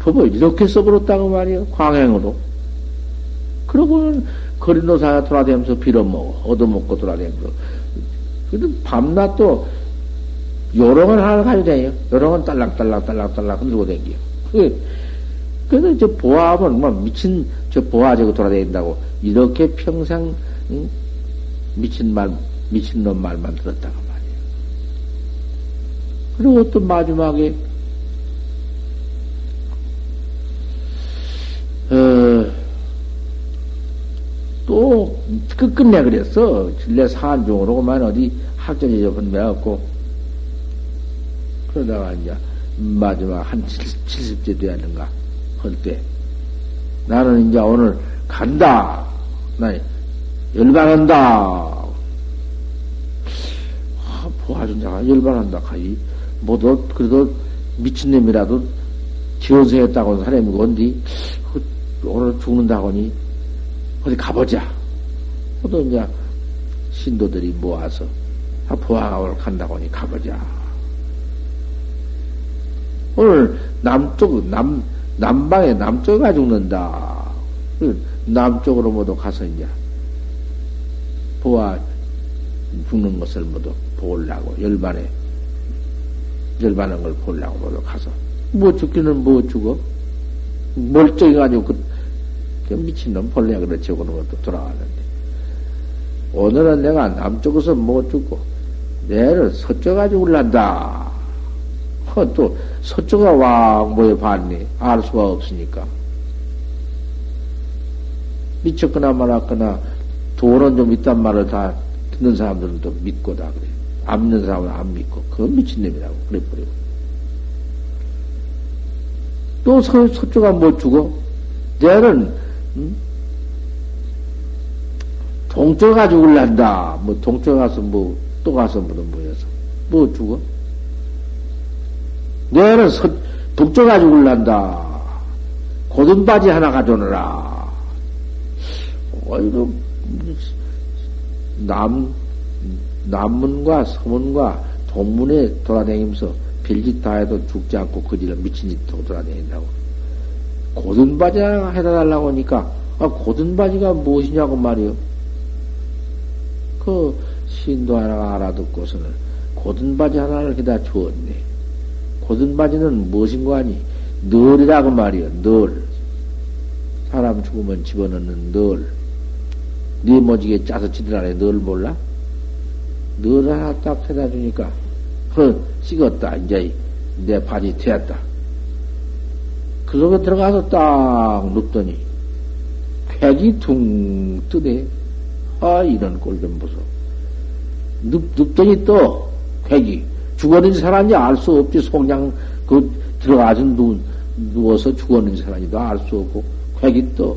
법을 이렇게 써버렸다고 말이요. 광행으로. 그러고는 거린노사에 돌아다니면서 빌어먹어. 얻어먹고 돌아다니면서. 그래도 밤낮 또 요령을 하나 가지고 다녀요. 요령은 딸랑딸랑 흔들고 다녀요. 그래서 저 보아하면 막 미친 저 보아지고 돌아다닌다고 이렇게 평상 미친놈 말만 들었다고 말이에요. 그리고 또 마지막에 또 끝끝내 그랬어. 진례 산중으로 그만 어디 학전이 접은 매갖고 그러다가 이제 마지막 한 70대 되었는가 할 때 나는 이제 오늘 간다. 나 열반한다. 보아준자가 열반한다. 가지. 뭐도, 그래도 미친놈이라도 지원생했다고는 사람이 건디, 오늘 죽는다고니, 어디 가보자. 또 이제 신도들이 모아서, 보아가 오늘 간다고니 가보자. 오늘 남쪽, 남방에 남쪽이가 죽는다. 남쪽으로 모두 가서 이제 보아 죽는 것을 모두 보려고 열반한 걸 보려고 모두 가서 뭐 죽기는 뭐 죽어 멀쩡해 가지고 그 미친놈 벌레야 그렇지 그런 것도 돌아왔는데 오늘은 내가 남쪽에서 못 죽고 내일은 서쪽 가지고 올란다. 또 서쪽아 왕보에 봤니 알 수가 없으니까 미쳤거나 말았거나 돈은 좀 있단 말을 다 듣는 사람들은 또 믿고 다 그래. 안 믿는 사람은 안 믿고 그건 미친놈이라고 그래 버리고 또 서쪽아 못 죽어 내일은 동쪽 가지고 올란다. 뭐 동쪽 가서 뭐 또 가서 모여서 뭐 죽어. 내일은 북쪽 가지고 올란다. 고든 바지 하나 가져오너라. 이거 남문과 서문과 동문에 돌아다니면서 별짓 다 해도 죽지 않고 그지를 미친 짓 하고 돌아다닌다고. 고든 바지 하나 해다 달라고 하니까 아 고든 바지가 무엇이냐고 말이요. 그 신도 하나가 알아듣고서는 고든 바지 하나를 기다 주었네. 고든 바지는 무엇인고 하니? 널이라고 말이여. 널. 사람 죽으면 집어넣는 널. 네 모지게 짜서 지들 안에 널 몰라? 널 하나 딱 해다 주니까 그 찍었다. 이제 내 바지 되었다. 그 속에 들어가서 딱 눕더니 팩이 둥 뜨네. 아, 이런 꼴 좀 보소. 눕더니 또, 괴기. 죽었는지 살았는지 알 수 없지. 속량, 들어가서 누워서 죽었는지 살았는지도 알 수 없고, 괴기 또.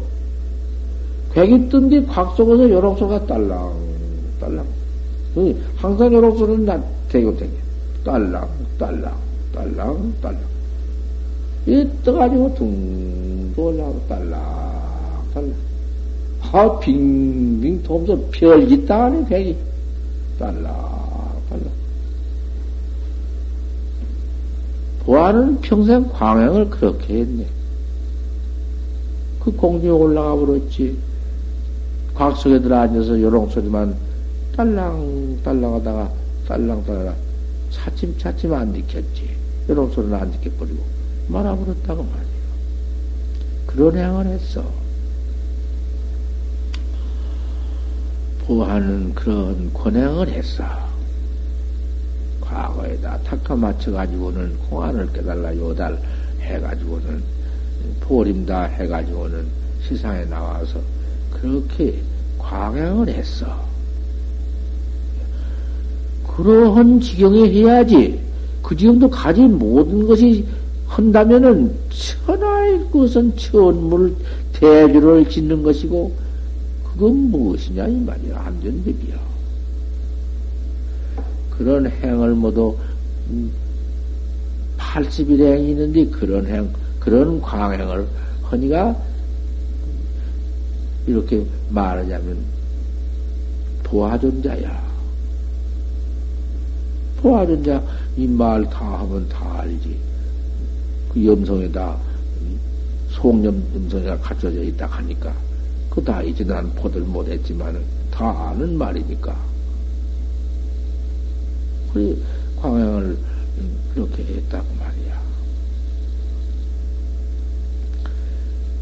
괴기 뜬 뒤 곽 속에서 요롱소가 딸랑, 딸랑. 항상 요롱소는 나 대고 댕겨. 딸랑, 딸랑, 딸랑, 딸랑. 이 떠가지고 둥둥 올라가고 딸랑, 딸랑. 아, 빙빙 도면서 별짓 다 하네, 백이. 달라. 보아는 평생 광행을 그렇게 했네. 그 공중에 올라가 버렸지. 곽석에 들어앉아서 요런 소리만 딸랑 하다가, 딸랑 차츰 안 느꼈지. 요런 소리는 안 느껴버리고, 말아버렸다고 말이야. 그런 행을 했어. 보하는 그런 권행을 했어. 과거에다 탁하 맞춰가지고는 공안을 깨달라 요달 해가지고는 보림다 해가지고는 시상에 나와서 그렇게 광행을 했어. 그러한 지경에 해야지. 그 지경도 가지 모든 것이 한다면은 천하의 것은 천물 대주를 짓는 것이고 그건 무엇이냐, 이 말이야. 안 된 법이야. 그런 행을 모두, 80일의 행이 있는데, 그런 광행을 허니가, 이렇게 말하자면, 보화존자야. 보화존자, 이 말 다 하면 다 알지. 그 염성에다, 속염성에다 갖춰져 있다 하니까. 그 다 이제 난 보들 못했지만은 다 아는 말이니까. 그래 광행을 그렇게 했다고 말이야.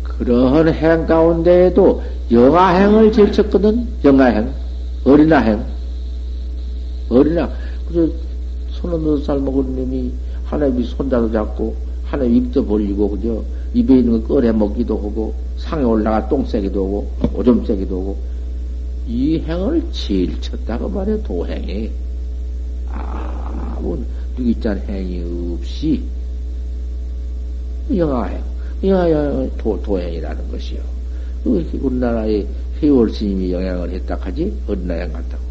그러한 행 가운데에도 영아행을 제쳤거든. 영아행, 어린아행, 어린아. 그래서 38살 먹은 놈이 하나의 손자도 잡고 하나의 입도 벌리고 그죠. 입에 있는 거 꺼내 먹기도 하고. 상에 올라가 똥 쐬기도 하고 오줌 쐬기도 하고 이 행을 제일 쳤다고 말해. 도행이 아무 누기짠 행이 없이 영아행 영아행 도행이라는 것이요. 우리나라의 회월스님이 영향을 했다 하지 어린아행 같다고.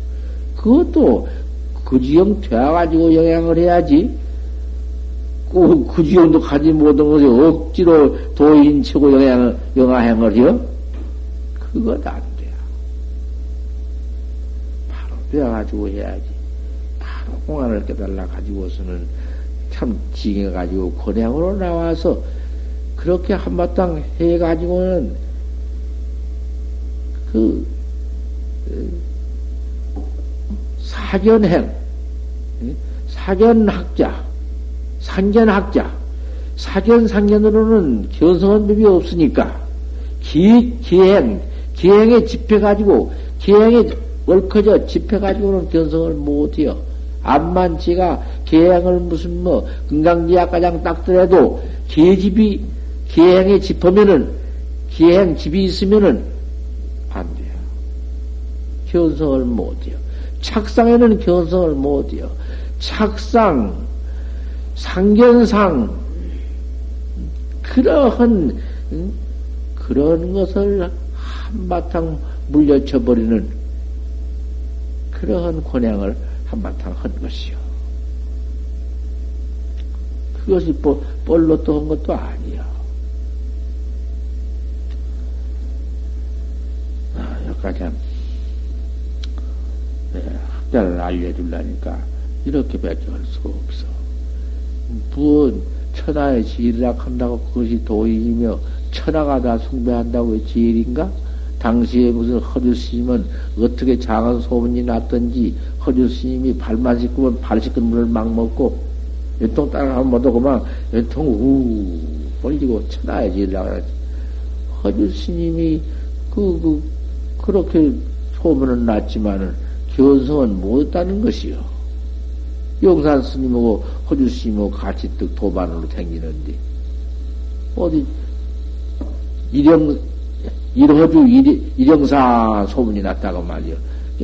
그것도 그 지경 되어가지고 영향을 해야지. 그 지경도 가지 못한 것이 억지로 도인치고 영아행을 해요? 그건 안 돼요. 바로 되어가지고 해야지. 바로 공안을 깨달라 가지고서는 참 징해가지고 권양으로 나와서 그렇게 한바탕 해가지고는 그 사견행, 사견학자, 상견학자, 사견상견으로는 견성한 법이 없으니까 기행에 집혀가지고, 기행에 얽혀져 집혀가지고는 견성을 못해요. 암만 지가 기행을 무슨 뭐 금강지하가장 닦더라도 기집이 기행에 집으면은, 기행 집이 있으면은 안 돼요. 견성을 못해요. 착상에는 견성을 못해요. 착상, 상견상, 그러한 그런 것을 한바탕 물려쳐버리는 그러한 권양을 한바탕 한 것이요. 그것이 뻘로 또 한 것도 아니야. 여기까지 학자를 알려주려니까 이렇게 배척할 수가 없어. 무언 천하의 지일이라 한다고 그것이 도인이며 천하가 다 숭배한다고 지일인가? 당시에 무슨 허주스님은 어떻게 장한 소문이 났던지 허주스님이 발만 씻고면 발 씻은 물을 막 먹고 연통 따라가면 못하고만 연통 우 벌리고 천하의 지일이라 그러지. 허주스님이 그렇게 소문은 났지만은 견성은 못했다는 것이요. 용산 스님하고 허주 스님하고 같이 뜩 도반으로 댕기는데, 어디, 일영사 소문이 났다고 말이요.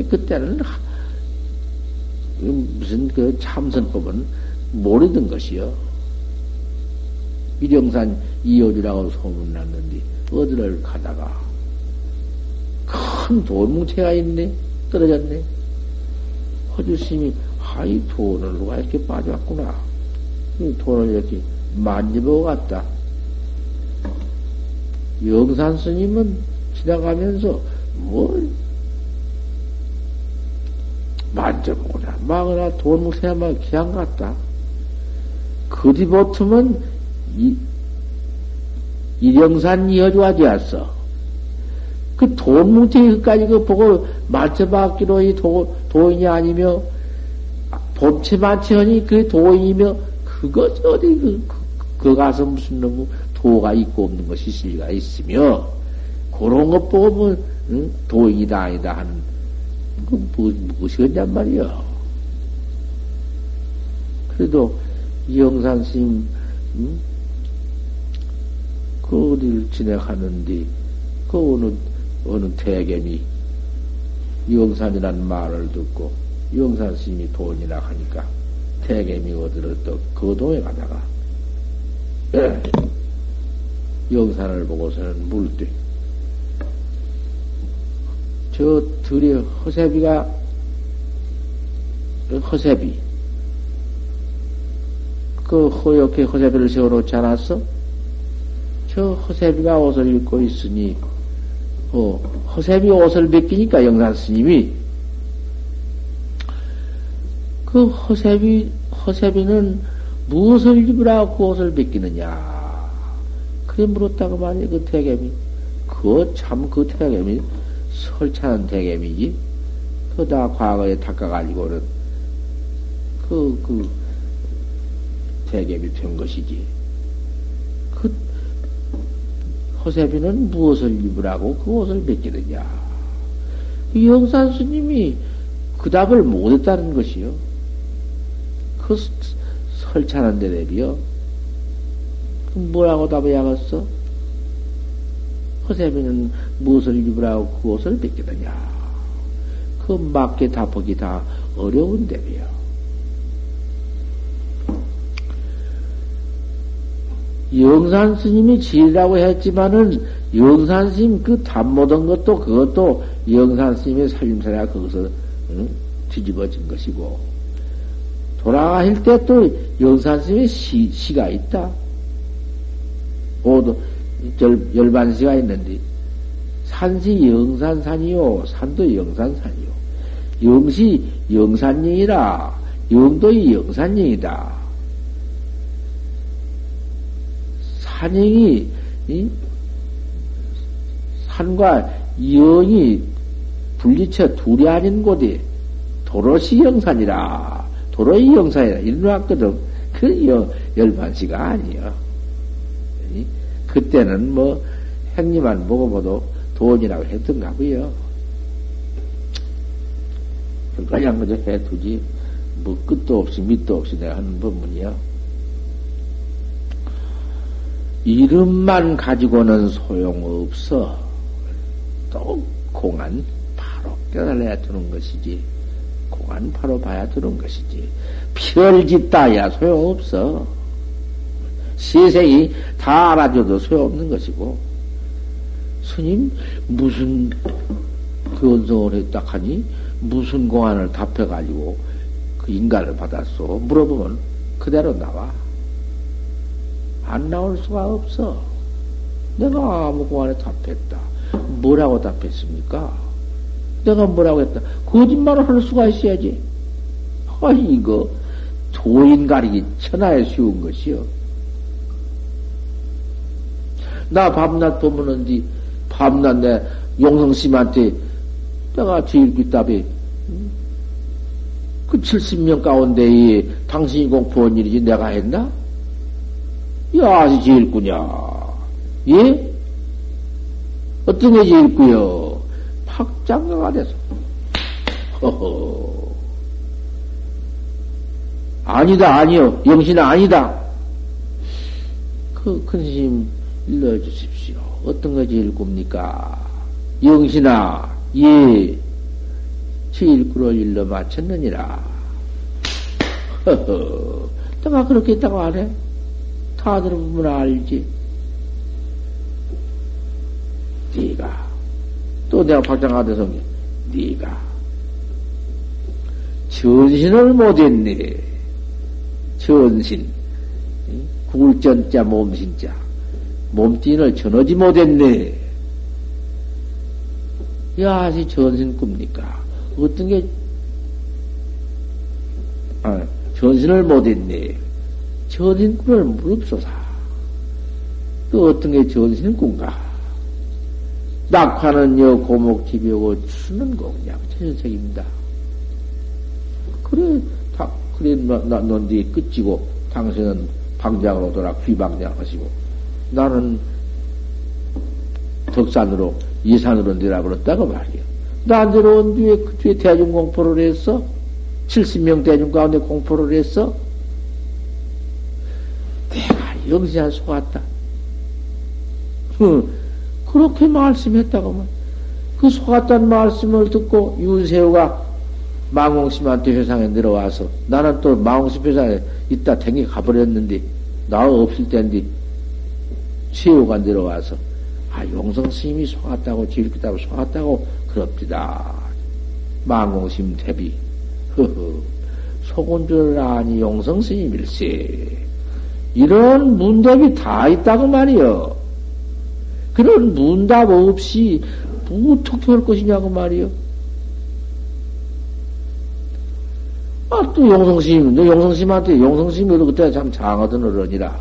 그때는 무슨 그 참선법은 모르던 것이요. 일영산 이효주라고 소문 났는데, 어디를 가다가, 큰 돌뭉치가 있네? 떨어졌네? 허주 스님이 아이 돈을 누가 이렇게 빠져왔구나. 돈을 이렇게 만져보고 갔다. 영산 스님은 지나가면서 뭘 만져보거나 막으나 돈 묵세야만 기한 갔다. 그뒤 버틈은 일영산 이어주하지 않았어. 그 돈 뭉탱이 끝까지 그 보고 맞춰봤기로 이 도인이 아니며 본체 만체하니 그 도인이며 그것 어디 그 가서 무슨 놈 도가 있고 없는 것이 실리가 있으며 그런 것 보고 뭐 도인이다 아니다 하는 그 무엇이겠냔 말이야. 그래도 이영산 스님 그 어디를 지내가는데 그 어느 대겸이 이영산이라는 말을 듣고 용산 스님이 돈이라 하니까 대개미 어디를 또 거동에 가다가 용산을 보고서는 물대 저 들이 허세비 그 허옇게 허세비를 세워놓지 않았어? 저 허세비가 옷을 입고 있으니 허세비 옷을 벗기니까 용산 스님이 그 허세비는 무엇을 입으라고 그 옷을 벗기느냐? 그래 물었다고 말이야, 그 대개미. 그 대개미, 설찬한 대개미지. 그 다 과거에 닦아가지고는, 대개미 된 것이지. 그, 허세비는 무엇을 입으라고 그 옷을 벗기느냐? 이 영산 스님이 그 답을 못했다는 것이요. 그 설찬한 데 대비요. 뭐라고 답을 야겠어? 허세비는 무엇을 입으라고 그 옷을 벗기느냐? 그 맞게 답하기 다 어려운 대비요. 영산 스님이 지라고 했지만은 영산 스님 그 답 못한 것도 그것도 영산 스님의 살림살이가 거기서 뒤집어진 것이고 돌아갈 때 또 영산 스님의 시가 있다. 오도 열반시가 있는데 산시 영산산이요 산도 영산산이요 영시 영산령이라 영도의 영산령이다. 산령이 산과 영이 분리처 둘이 아닌 곳이 도로시 영산이라, 도로의 영산이라, 일어났거든. 그 열반시가 아니여. 그때는 뭐, 행리만 보고 봐도 돈이라고 했던가 보여. 그까지 한 거죠. 해두지. 뭐, 끝도 없이, 밑도 없이 내가 하는 법문이여. 이름만 가지고는 소용없어. 또, 공안 바로 깨달아야 되는 것이지. 공안 바로 봐야 되는 것이지. 별짓다야 소용없어. 세상이 다 알아줘도 소용없는 것이고. 스님, 무슨 견성을 했다 하니, 무슨 공안을 답해가지고 그 인가를 받았소? 물어보면 그대로 나와. 안 나올 수가 없어. 내가 아무 공안에 답했다. 뭐라고 답했습니까? 내가 뭐라고 했다. 거짓말을 할 수가 있어야지. 아, 이거 도인 가리기 천하에 쉬운 것이요. 나 밤낮 보면은지, 밤낮 내 용성씨한테 내가 제일귀답이 그 70명 가운데에 당신이 공포한 일이지 내가 했나? 야, 제일구냐. 예? 어떤 게 제일구요? 팍장가가 돼서. 허허. 아니다, 아니요. 영신아, 아니다. 그, 큰스님, 일러주십시오. 어떤 거 제일굽니까? 영신아, 예. 제일구를 일러 마쳤느니라. 허허. 내가 그렇게 했다고 안 해? 다들 보면 알지. 네가. 또 내가 박장가 돼서 네가. 전신을 못했네. 전신, 구글전자 몸신자, 몸뚱이를 전하지 못했네. 야, 이 전신 꿉니까? 어떤 게, 아, 전신을 못했네. 전신 꿉을 무릅소사. 또 어떤 게 전신 꿉가? 낙화는 여 고목집이 오고 추는 거 그냥 천연색입니다. 그래. 그래, 넌 뒤에 끝지고, 당신은 방장으로 돌아 귀방장하시고, 나는 덕산으로, 예산으로 내려버렸다고 말이야. 나 내려온 뒤에 그 뒤에 대중 공포를 했어? 70명 대중 가운데 공포를 했어? 내가 영신한 속았다. 그렇게 말씀했다고만. 그 속았단 말씀을 듣고 윤세우가 망홍심한테 회상에 내려와서, 나는 또 망홍심 회상에 있다 댕겨 가버렸는데, 나 없을 때인데, 세호가 내려와서, 아, 용성스님이 속았다고, 지일기다고 속았다고, 그럽디다. 망홍심 대비. 허허, 속은 줄 아니 용성스님일세. 이런 문답이 다 있다고 말이요. 그런 문답 없이, 뭐 투표할 것이냐고 말이요. 아, 또 용성스님인데, 용성스님한테, 용성스님도 그때 참 장하던 어른이라,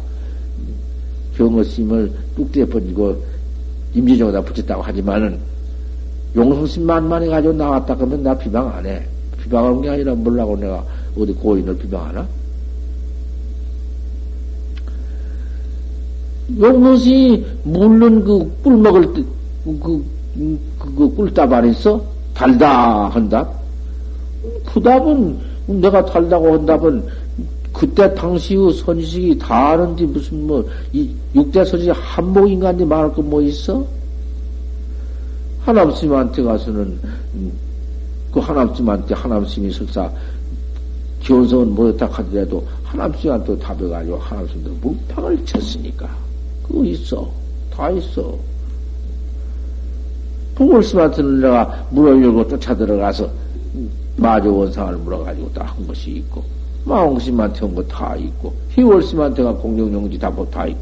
경어스님을 뚝대에 번지고, 임진정에다 붙였다고 하지만은, 용성스님만만 해가지고 나왔다 그러면 나 비방 안 해. 비방하는 게 아니라 뭐라고 내가 어디 고인을 비방하나? 용성스님이 물론 그 꿀 먹을 때, 그 꿀답 안 있어? 달다, 한다? 그 답은, 내가 달다고 한다면, 그때 당시의 선지식이 다 아는데 무슨 뭐, 이, 육대 선지식 한목인간이 말할 거 뭐 있어? 하남스님한테 가서는, 그 하남스님한테, 하남스님이 설사, 견성은 못했다 하더라도, 하남스님한테 답해가지고, 하남스님도 물방을 쳤으니까. 그거 있어. 다 있어. 봉월스님한테는 내가 문을 열고 쫓아들어가서, 마저 원상을 물어가지고 다 한 것이 있고, 마홍심한테 한 거 다 있고, 희월심한테가 공룡용지 다 있고,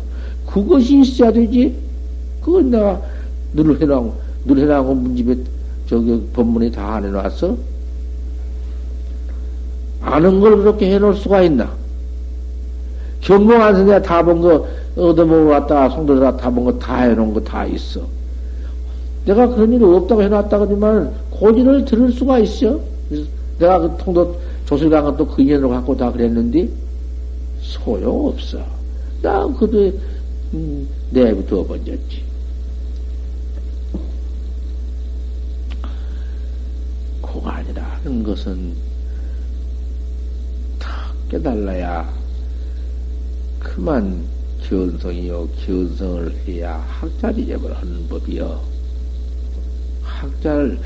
그것이 있어야 되지? 그건 내가 늘 해놓은 문집에 저기 법문에 다 안 해놨어? 아는 걸 그렇게 해놓을 수가 있나? 경공안에서 내가 다 본 거, 얻어먹어 왔다가 송도에다 다 본 거 다 해놓은 거 다 있어. 내가 그런 일이 없다고 해놨다거니만 고지를 들을 수가 있어. 그래서 내가 그 통도 조실강은 또 그 인연으로 갖고 다 그랬는데 소용없어. 나 그도 내부 두어 번졌지. 공안이라는 것은 다 깨달아야 그만 견성이요, 견성을 해야 학자지적을 하는 법이요. 학자를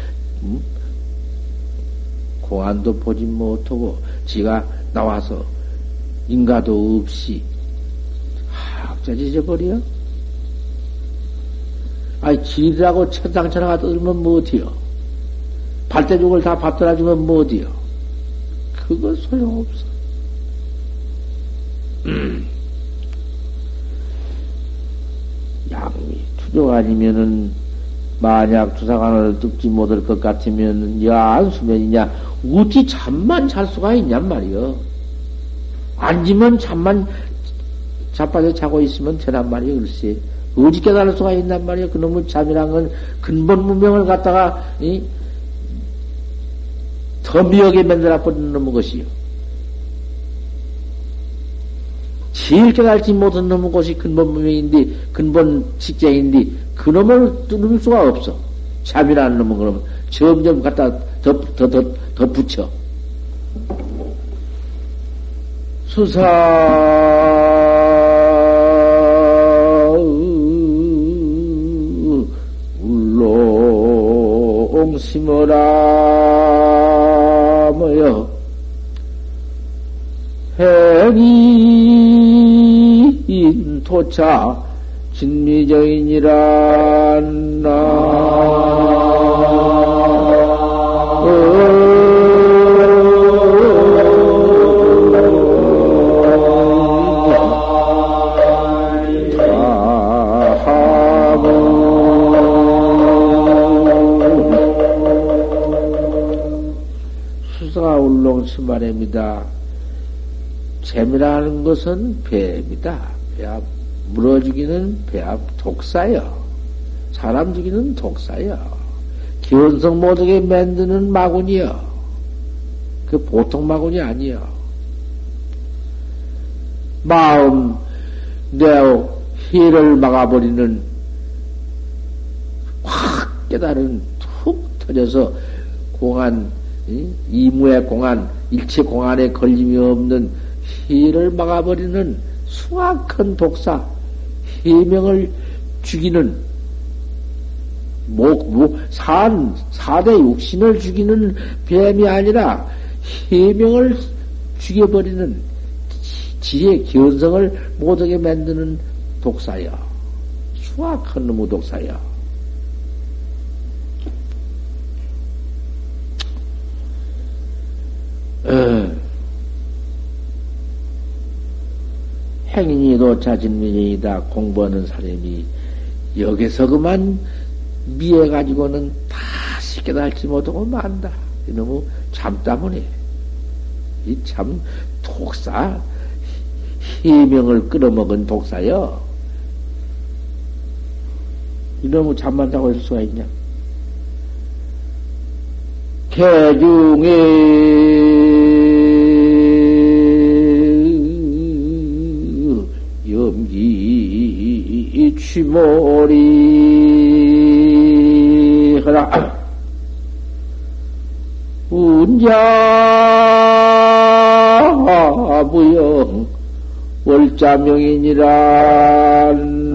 공안도 보지 못하고 지가 나와서 인가도 없이 학자지적을이요. 아니 지리라고 천상천하가 떠들면 뭐 어때요? 발대죽을 다 받들어 주면 뭐 어때요? 그거 소용없어. 양미 투족 아니면은 만약 투사관을 뜯지 못할 것 같으면 야한 수면이냐 어찌 잠만 잘 수가 있냔 말이여. 앉으면 잠만 자빠져 자고 있으면 되란 말이여. 글쎄 어찌 깨달을 수가 있냔 말이여. 그놈의 잠이란 건 근본 문명을 갖다가 더 미역에 만들어 버리는 놈의 것이요. 제일 깨달지 못한 놈의 것이 근본 문명인데, 근본 직제인데, 그 놈을 뚫을 수가 없어. 잡이라는 놈은 그러면 점점 갖다 더 붙여. 울롱 심어라, 뭐여. 행인 도차 진미정인이란 나 수사가 울렁치마렵니다. 뱀이라는 것은 뱀이다. 배합, 물어 죽이는 배합 독사여. 사람 죽이는 독사여. 견성 못하게 만드는 마군이여. 그 보통 마군이 아니여. 마음, 뇌의 희를 막아버리는 확 깨달은 툭 터져서 공안, 이무의 공안, 일체 공안에 걸림이 없는 희를 막아버리는 숭악한 독사, 희명을 죽이는, 산, 4대 육신을 죽이는 뱀이 아니라 희명을 죽여버리는 지혜, 견성을 못하게 만드는 독사여. 숭악한 놈의 독사여. 행인이도 자진민이다. 공부하는 사람이 여기서 그만 미해가지고는 다시 깨달지 못하고 만다. 이놈의 잠 때문에. 이 참 독사, 희명을 끌어먹은 독사여. 이놈의 잠만 자고 있을 수가 있냐. 개중에 취모리 하라 운자부영 월자명이니라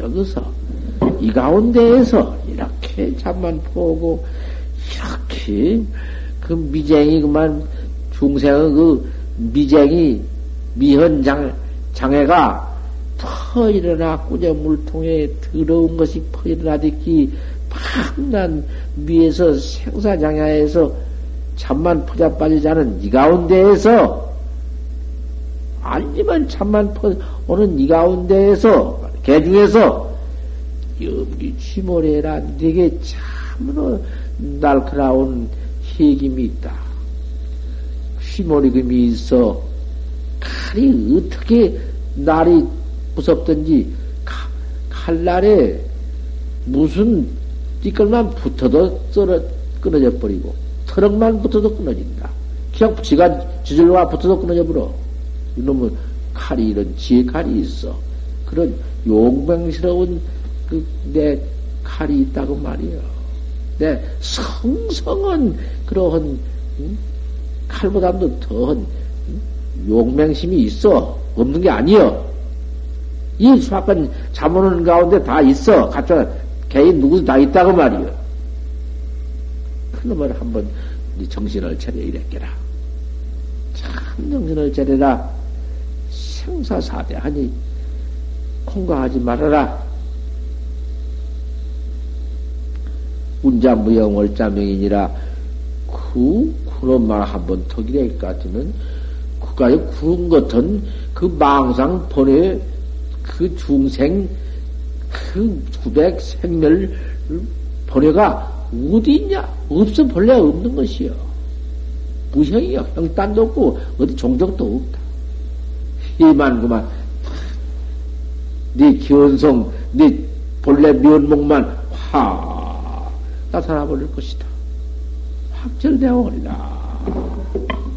여기서 이 가운데에서 이렇게 잠만 포고 이렇게 그 미쟁이 그만 중생의 그 미쟁이 미현 장애가 퍼 일어나 꾸져 물통에 더러운 것이 퍼 일어나듯이 팍난 미에서 생사장애에서 잠만 퍼져 빠지지 않은 이 가운데에서 알지만 참만 오는 이 가운데에서 개중에서 염기 취모래란 네게 참으로 날카로운 희김이 있다. 취모리금이 있어 칼이 어떻게 날이 무섭든지 칼날에 무슨 띠끌만 붙어도 끊어져 버리고 트럭만 붙어도 끊어진다. 그냥 지가 지절과 붙어도 끊어져 버려. 이놈은 칼이 이런 지혜 칼이 있어. 그런 용맹스러운 내 칼이 있다고 말이야. 내 성성은 그러한 칼보다도 더한 용맹심이 있어. 없는 게 아니여. 이 수학관 잠오는 가운데 다 있어. 가짜 개인 누구도 다 있다고 말이여. 그놈을 한번 네 정신을 차려 이랬게라. 참 정신을 차려라. 생사사대하니 콩가하지 말아라. 운자무형월자명이니라. 그런 말 한번 터기랄 것 같으면 그까지 구운 것은 그 망상 번뇌 그 중생 그 900 생멸 번뇌가 어디 있냐? 없어 본래 없는 것이요. 무형이요. 형단도 없고 어디 종족도 없다. 이만 그만 네 견성 네 본래 면목만 확 나타나 버릴 것이다. 확철되어 올라.